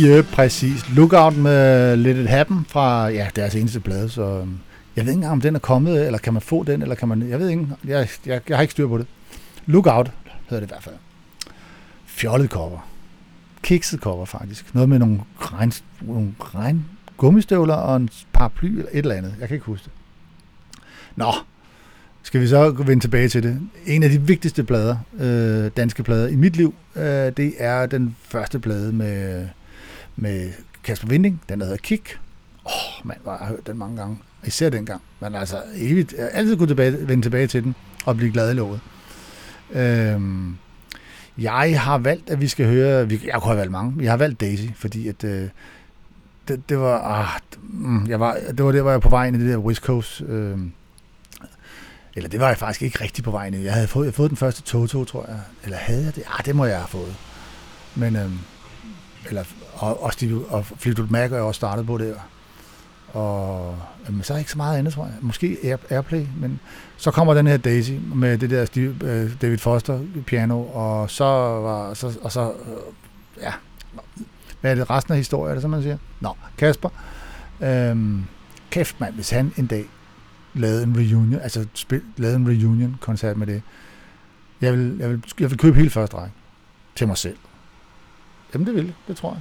Lige præcis. Lookout med Let It Happen fra ja, deres eneste plade, så jeg ved ikke engang, om den er kommet, eller kan man få den, eller kan man... Jeg ved ikke, jeg, jeg, jeg har ikke styr på det. Lookout hedder det i hvert fald. Fjollet cover. Kikset cover, faktisk. Noget med nogle regn, nogle regn gummistøvler og en paraply, eller et eller andet. Jeg kan ikke huske det. Nå, skal vi så vende tilbage til det. En af de vigtigste plader, øh, danske plader i mit liv, øh, det er den første plade med, med Kasper Vinding. Den der hedder Kick. Åh, oh, mand, jeg har hørt den mange gange. Især dengang. Man har altså evigt, altid kunne tilbage, vende tilbage til den og blive glad i låget. Øh, jeg har valgt, at vi skal høre... Vi, jeg kunne have valgt mange. Jeg har valgt Daisy, fordi at... Øh, Det, det var ah, jeg var det var der var jeg på vej ind i det der West Coast øh, eller det var jeg faktisk ikke rigtig på vej ind i. Jeg havde fået jeg fået den første Toto, tror jeg, eller havde jeg det? Ah, det må jeg have fået. Men øh, eller og, og, Steve, og Fleetwood Mac, og jeg også startede på det. Og øh, så er ikke så meget andet, tror jeg. Måske Air, Airplay, men så kommer den her Daisy med det der Steve, øh, David Foster piano, og så var så og så øh, ja. Hvad er det? Resten af historien, er det, som man siger? Nå, Kasper. Øhm, kæft, mand, hvis han en dag lavede en reunion, altså spil, lavede en reunion-koncert med det. Jeg vil, jeg vil, jeg vil købe hele første række til mig selv. Jamen, det ville, det tror jeg.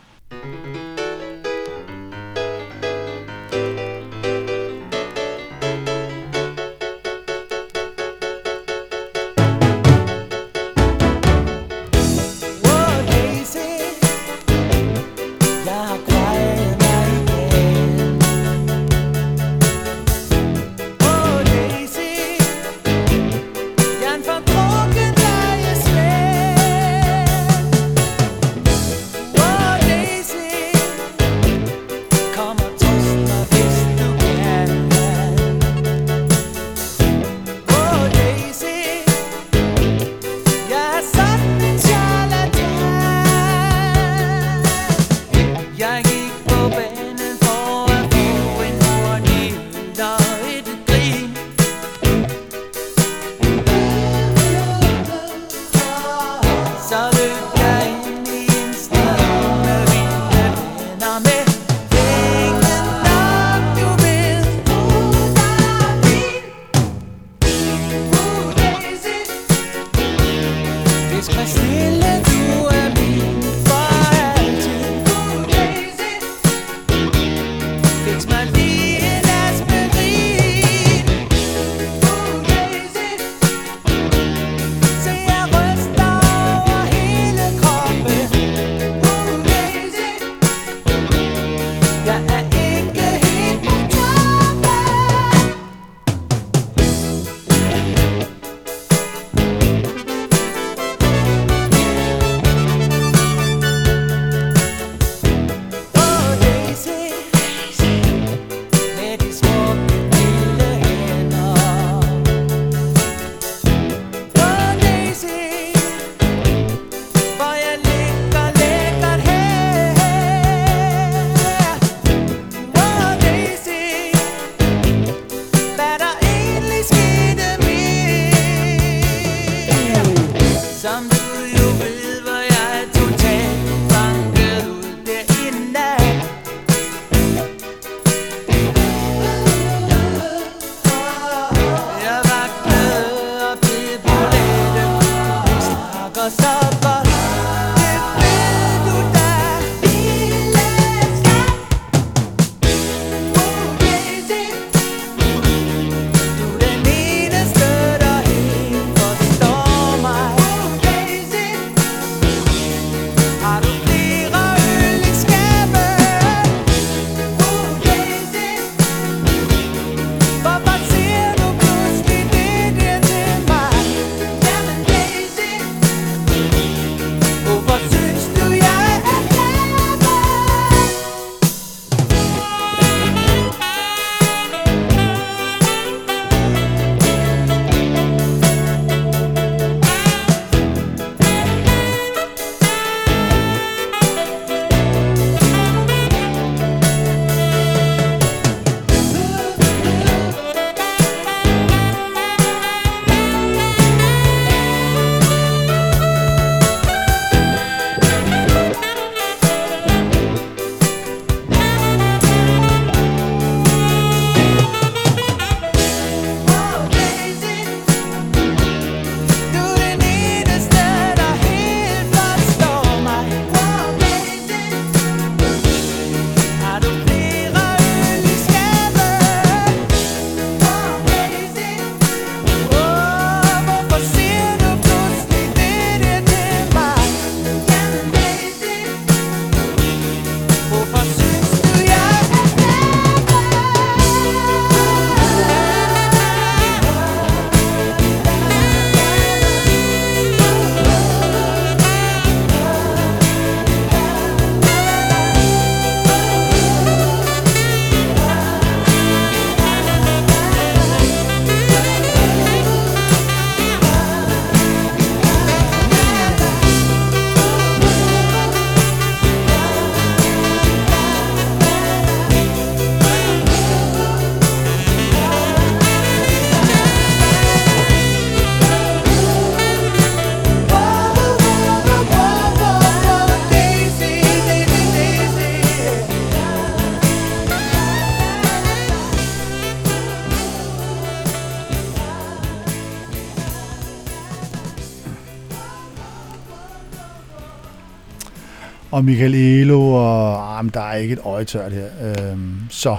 og Michael Elo, og ah, der er ikke et øjetørt her. Øhm, så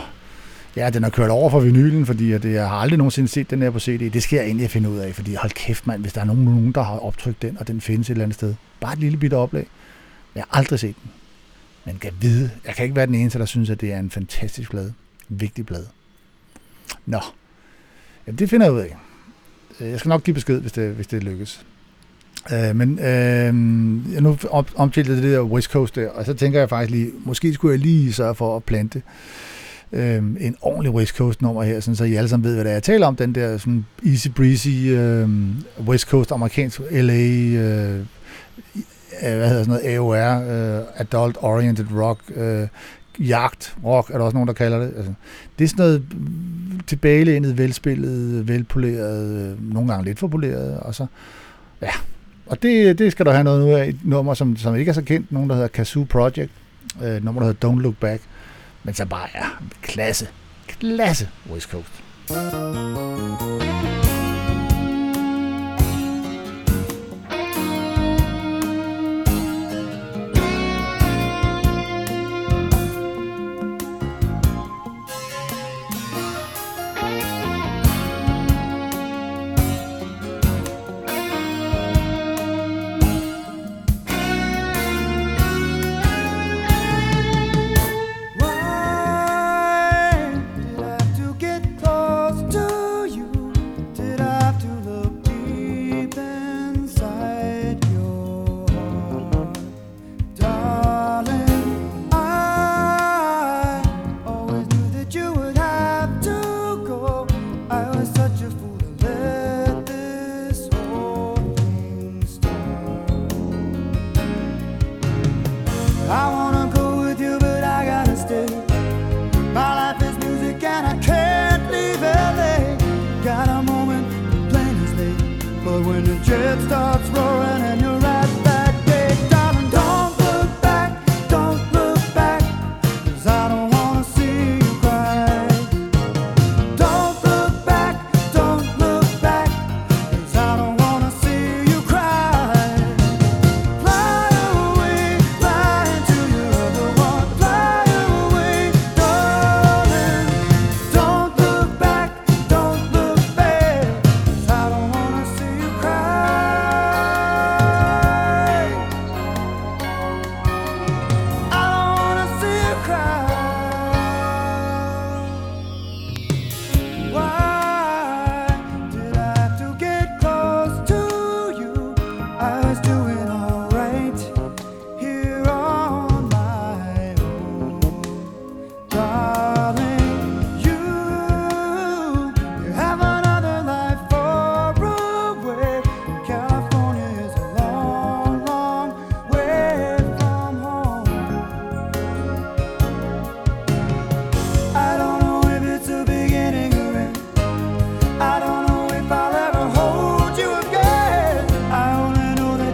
ja, den har kørt over for vinylen, fordi at jeg har aldrig nogensinde set den her på C D. Det skal jeg egentlig finde ud af, fordi hold kæft mand, hvis der er nogen, der har optrykt den, og den findes et eller andet sted. Bare et lille bitte oplag. Jeg har aldrig set den. Men kan vide, jeg kan ikke være den eneste, der synes, at det er en fantastisk plade. En vigtig plade. Nå, jamen, det finder jeg ud af. Jeg skal nok give besked, hvis det, hvis det lykkes. Øh, men øh, jeg nu omtillede det der West Coast der, og så tænker jeg faktisk lige, måske skulle jeg lige sørge for at plante øh, en ordentlig West Coast-nummer her, sådan, så I alle sammen ved, hvad det er. Jeg taler om den der sådan easy breezy øh, West Coast amerikansk L A øh, hvad hedder sådan noget, A O R, øh, Adult Oriented Rock, øh, jagt, rock, er der også nogen, der kalder det. Altså, det er sådan noget tilbagelænet, velspillet, velpoleret, øh, nogle gange lidt forpoleret, og så, ja, og det, det skal der have noget ud af, et nummer, som, som ikke er så kendt, nogen, der hedder Kazu Project, øh, et nummer, der hedder Don't Look Back, men så bare er ja, klasse, klasse West Coast.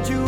You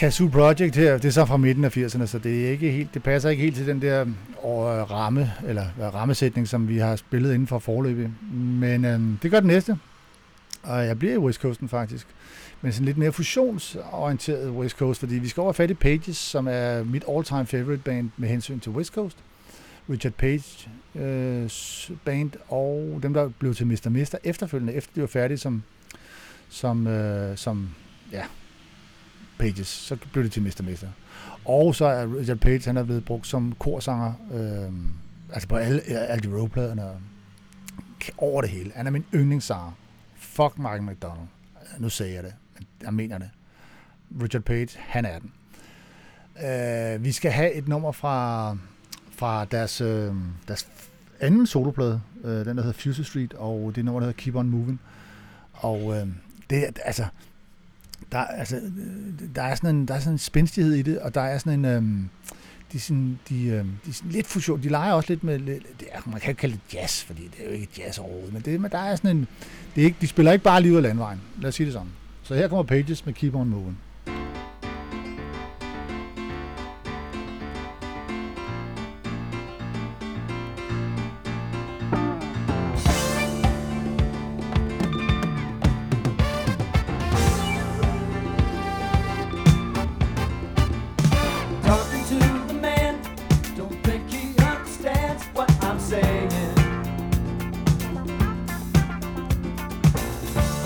Kazu Project her, det er så fra midten af firserne, så det er ikke helt, det passer ikke helt til den der ramme eller rammesætning, som vi har spillet inden for forløbet. Men øh, det gør det næste. Og jeg bliver i West Coasten faktisk, men sådan lidt mere fusionsorienteret West Coast, fordi vi skal over fat i Pages, som er mit all-time favorite band med hensyn til West Coast. Richard Page øh, band, og dem, der blev til mister Mister efterfølgende, efter de var færdige som, som, øh, som ja, Pages, så blev det til mister Mister. Og så er Richard Page, han er blevet brugt som korsanger, øh, altså på alle, alle de roadpladerne, over det hele. Han er min yndlingssanger. Fuck Mark McDonald. Nu sagde jeg det, men jeg mener det. Richard Page, han er den. Øh, vi skal have et nummer fra... fra deres, øh, deres anden soloplade, øh, den der hedder Future Street, og det nummer der hedder Keep On Moving. Og øh, det altså der altså der er sådan en der er sådan en spændstighed i det, og der er sådan en øh, de sådan de øh, de sådan lidt fusion, de leger også lidt med lidt, det er, man kan ikke kalde det jazz, fordi det er jo ikke jazz overhovedet, men det men der er sådan en det er ikke de spiller ikke bare livet af landvejen. Lad os sige det sådan. Så her kommer Pages med Keep On Moving.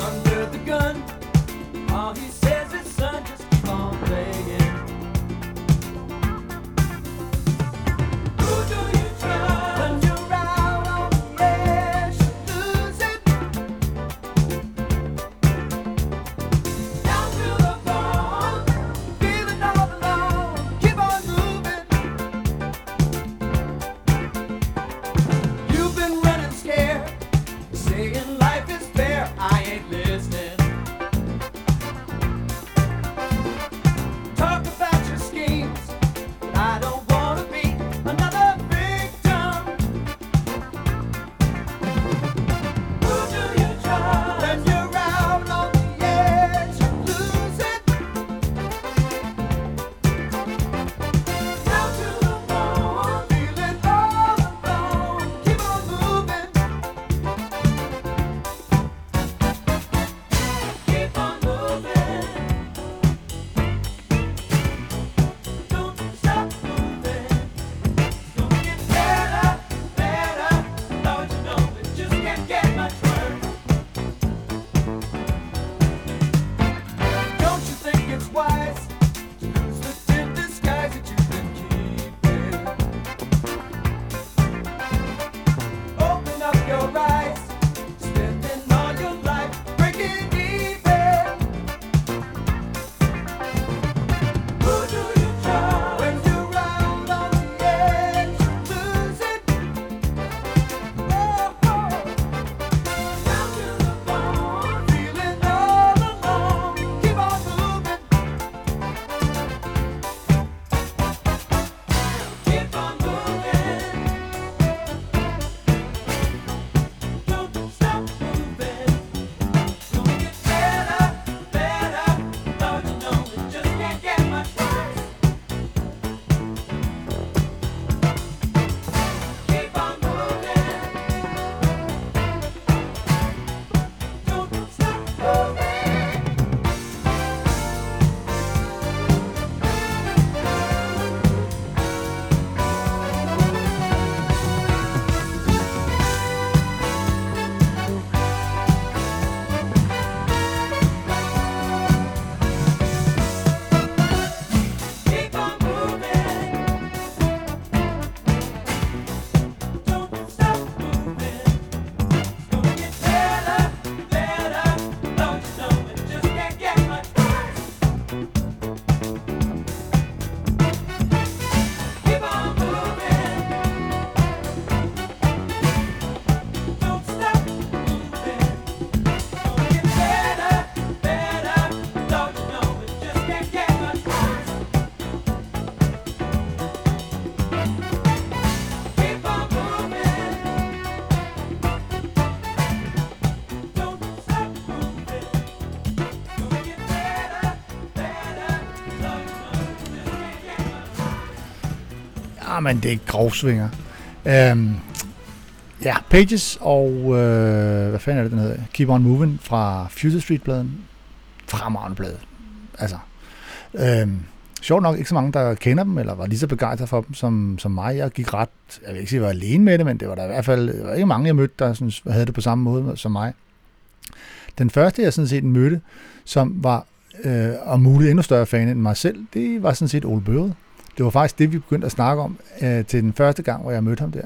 Under the gun, all he says is son. Ah, men det er grovsvinger. Øhm, ja, Pages og, øh, hvad fanden er det, den hedder? Keep on Moving fra Future Street-bladen. Fremragende blade. Altså, øhm, sjovt nok ikke så mange, der kender dem, eller var lige så begejstret for dem, som, som mig. Jeg gik ret, jeg vil ikke sige, at jeg var alene med det, men det var der i hvert fald, der var ikke mange, jeg mødte, der synes, havde det på samme måde som mig. Den første, jeg sådan set mødte, som var øh, om muligt endnu større fan end mig selv, det var sådan set Ole Bøde. Det var faktisk det, vi begyndte at snakke om øh, til den første gang, hvor jeg mødte ham der.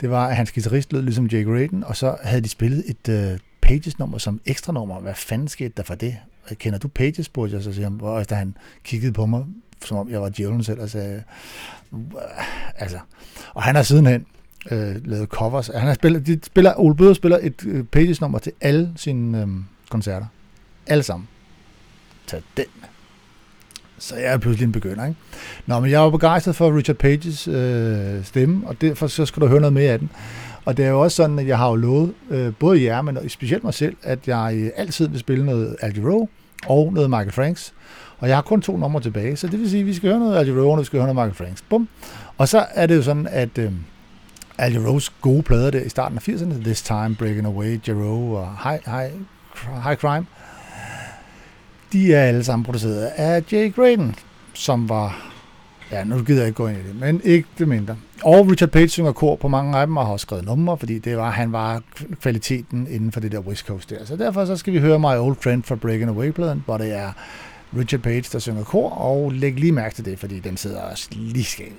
Det var, at hans guitarist lød ligesom Jake Raden, og så havde de spillet et øh, Pages-nummer som ekstranummer. Hvad fanden skete der for det? Kender du Pages, spurgte jeg så siger han, og da han kiggede på mig, som om jeg var djævlen selv, og sagde, altså. Og han har sidenhen øh, lavet covers. Han har spillet, de spiller, Ole Bøder spiller et øh, Pages-nummer til alle sine øh, koncerter. Alle sammen. Tag den. Så jeg er pludselig en begynder, ikke? Nå, men jeg var begejstret for Richard Pages øh, stemme, og derfor så skulle du høre noget mere af den. Og det er jo også sådan, at jeg har jo lovet øh, både jer, men specielt mig selv, at jeg altid vil spille noget Al Jarreau og noget Michael Franks. Og jeg har kun to numre tilbage, så det vil sige, at vi skal høre noget Al Jarreau, og vi skal høre noget Michael Franks. Bum. Og så er det jo sådan, at øh, Al Jarreaus gode plader der i starten af firserne, This Time, Breaking Away, Jarreau og High, High, High Crime, de er alle sammen produceret af Jake Raden, som var... Ja, nu gider jeg ikke gå ind i det, men ikke det mindre. Og Richard Page synger kor på mange af dem, og har også skrevet numre, fordi det var, han var kvaliteten inden for det der West Coast der. Så derfor så skal vi høre My Old Friend fra Breaking Away-pladen, hvor det er Richard Page, der synger kor, og læg lige mærke til det, fordi den sidder også lige skævet.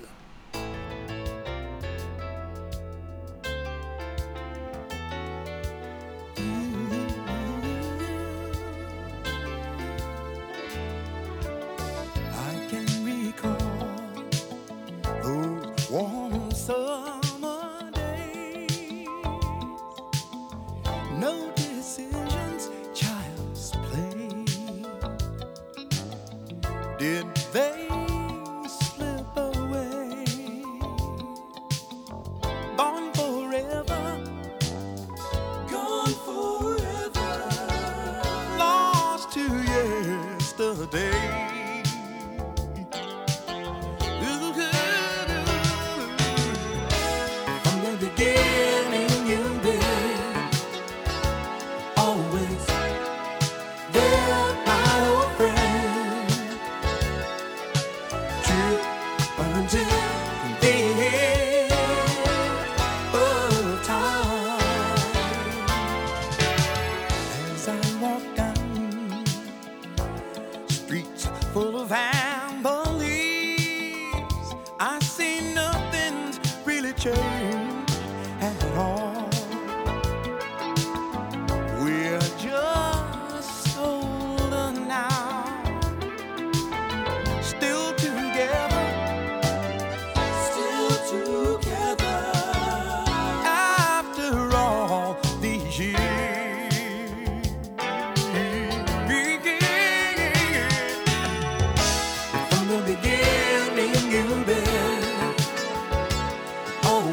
From the beginning, you've been always.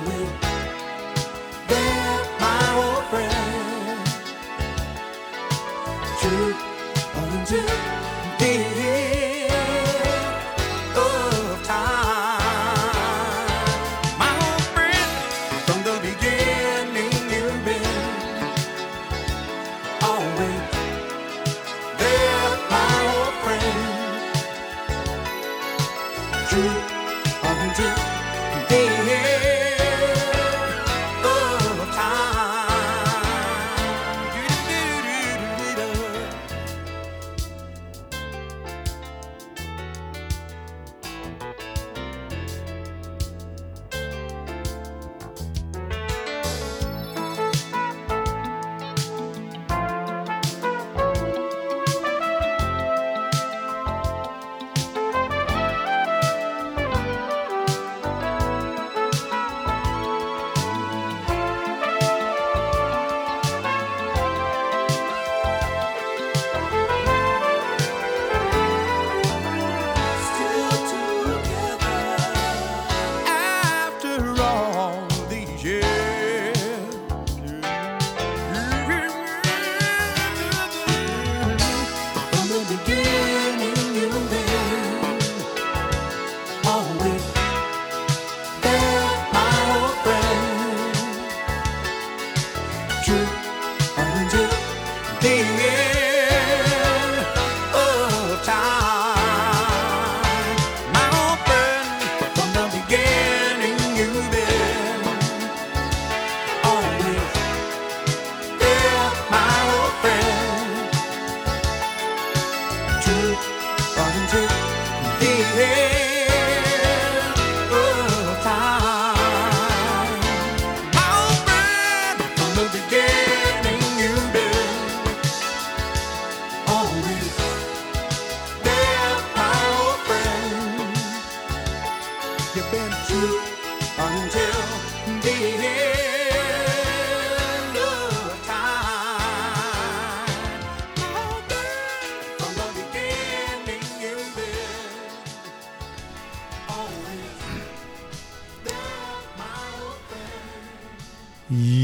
until the end.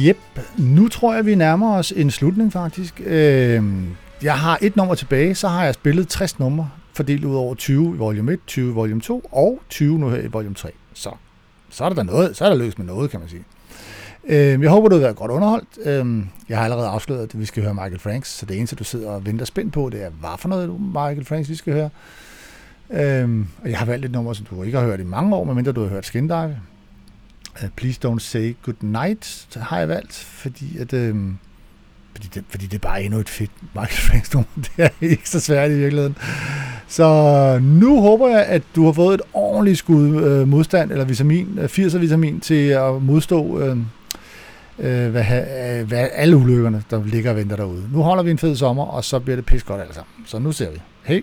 Jep, nu tror jeg, vi nærmer os en slutning faktisk. Øh, jeg har et nummer tilbage, så har jeg spillet tres numre, fordelt ud over tyve i volume et, tyve i volume to og tyve nu her i volume tre. Så, så er der noget, så er der løs med noget, kan man sige. Øh, jeg håber, du har været godt underholdt. Øh, jeg har allerede afsløret, at vi skal høre Michael Franks, så det eneste, du sidder og venter spændt på, det er, hvad for noget Michael Franks, vi skal høre. Øh, og jeg har valgt et nummer, som du ikke har hørt i mange år, medmindre du har hørt Skindive. Please Don't Say Goodnight har jeg valgt, fordi at øh, fordi, det, fordi det er bare endnu et fedt Michael Franks nummer. Det er ikke så svært i virkeligheden. Så nu håber jeg, at du har fået et ordentligt skud øh, modstand, eller vitamin, firser vitamin til at modstå øh, øh, hvad, øh, hvad, alle ulykkerne, der ligger og venter derude. Nu holder vi en fed sommer, og så bliver det pis godt alle sammen. Så nu ser vi. Hej!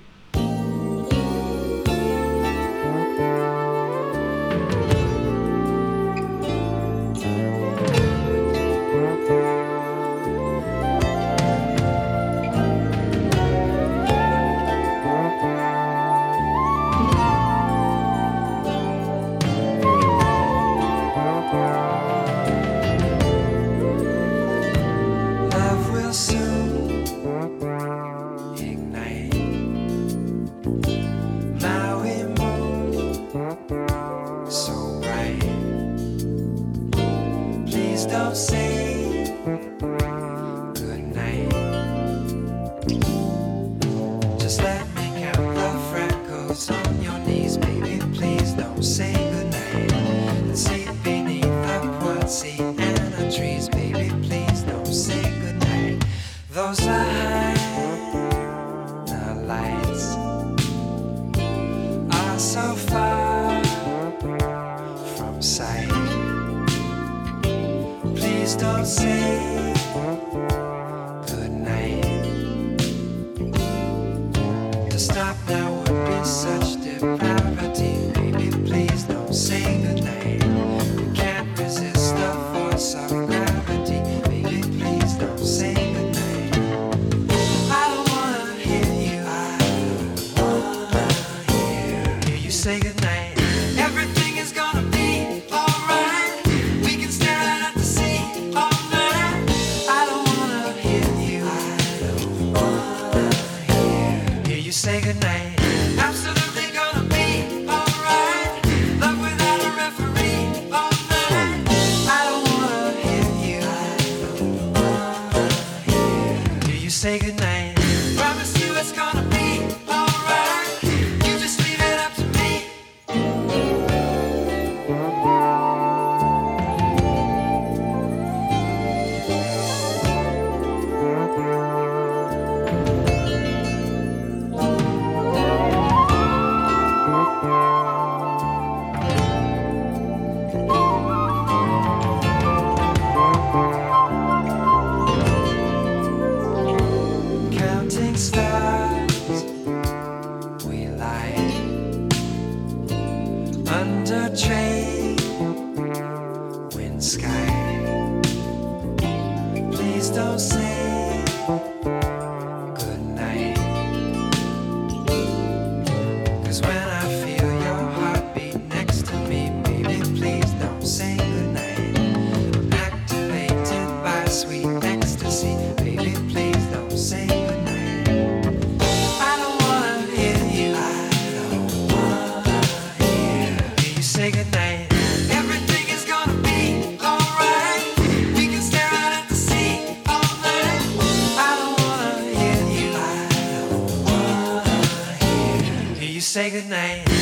Say goodnight.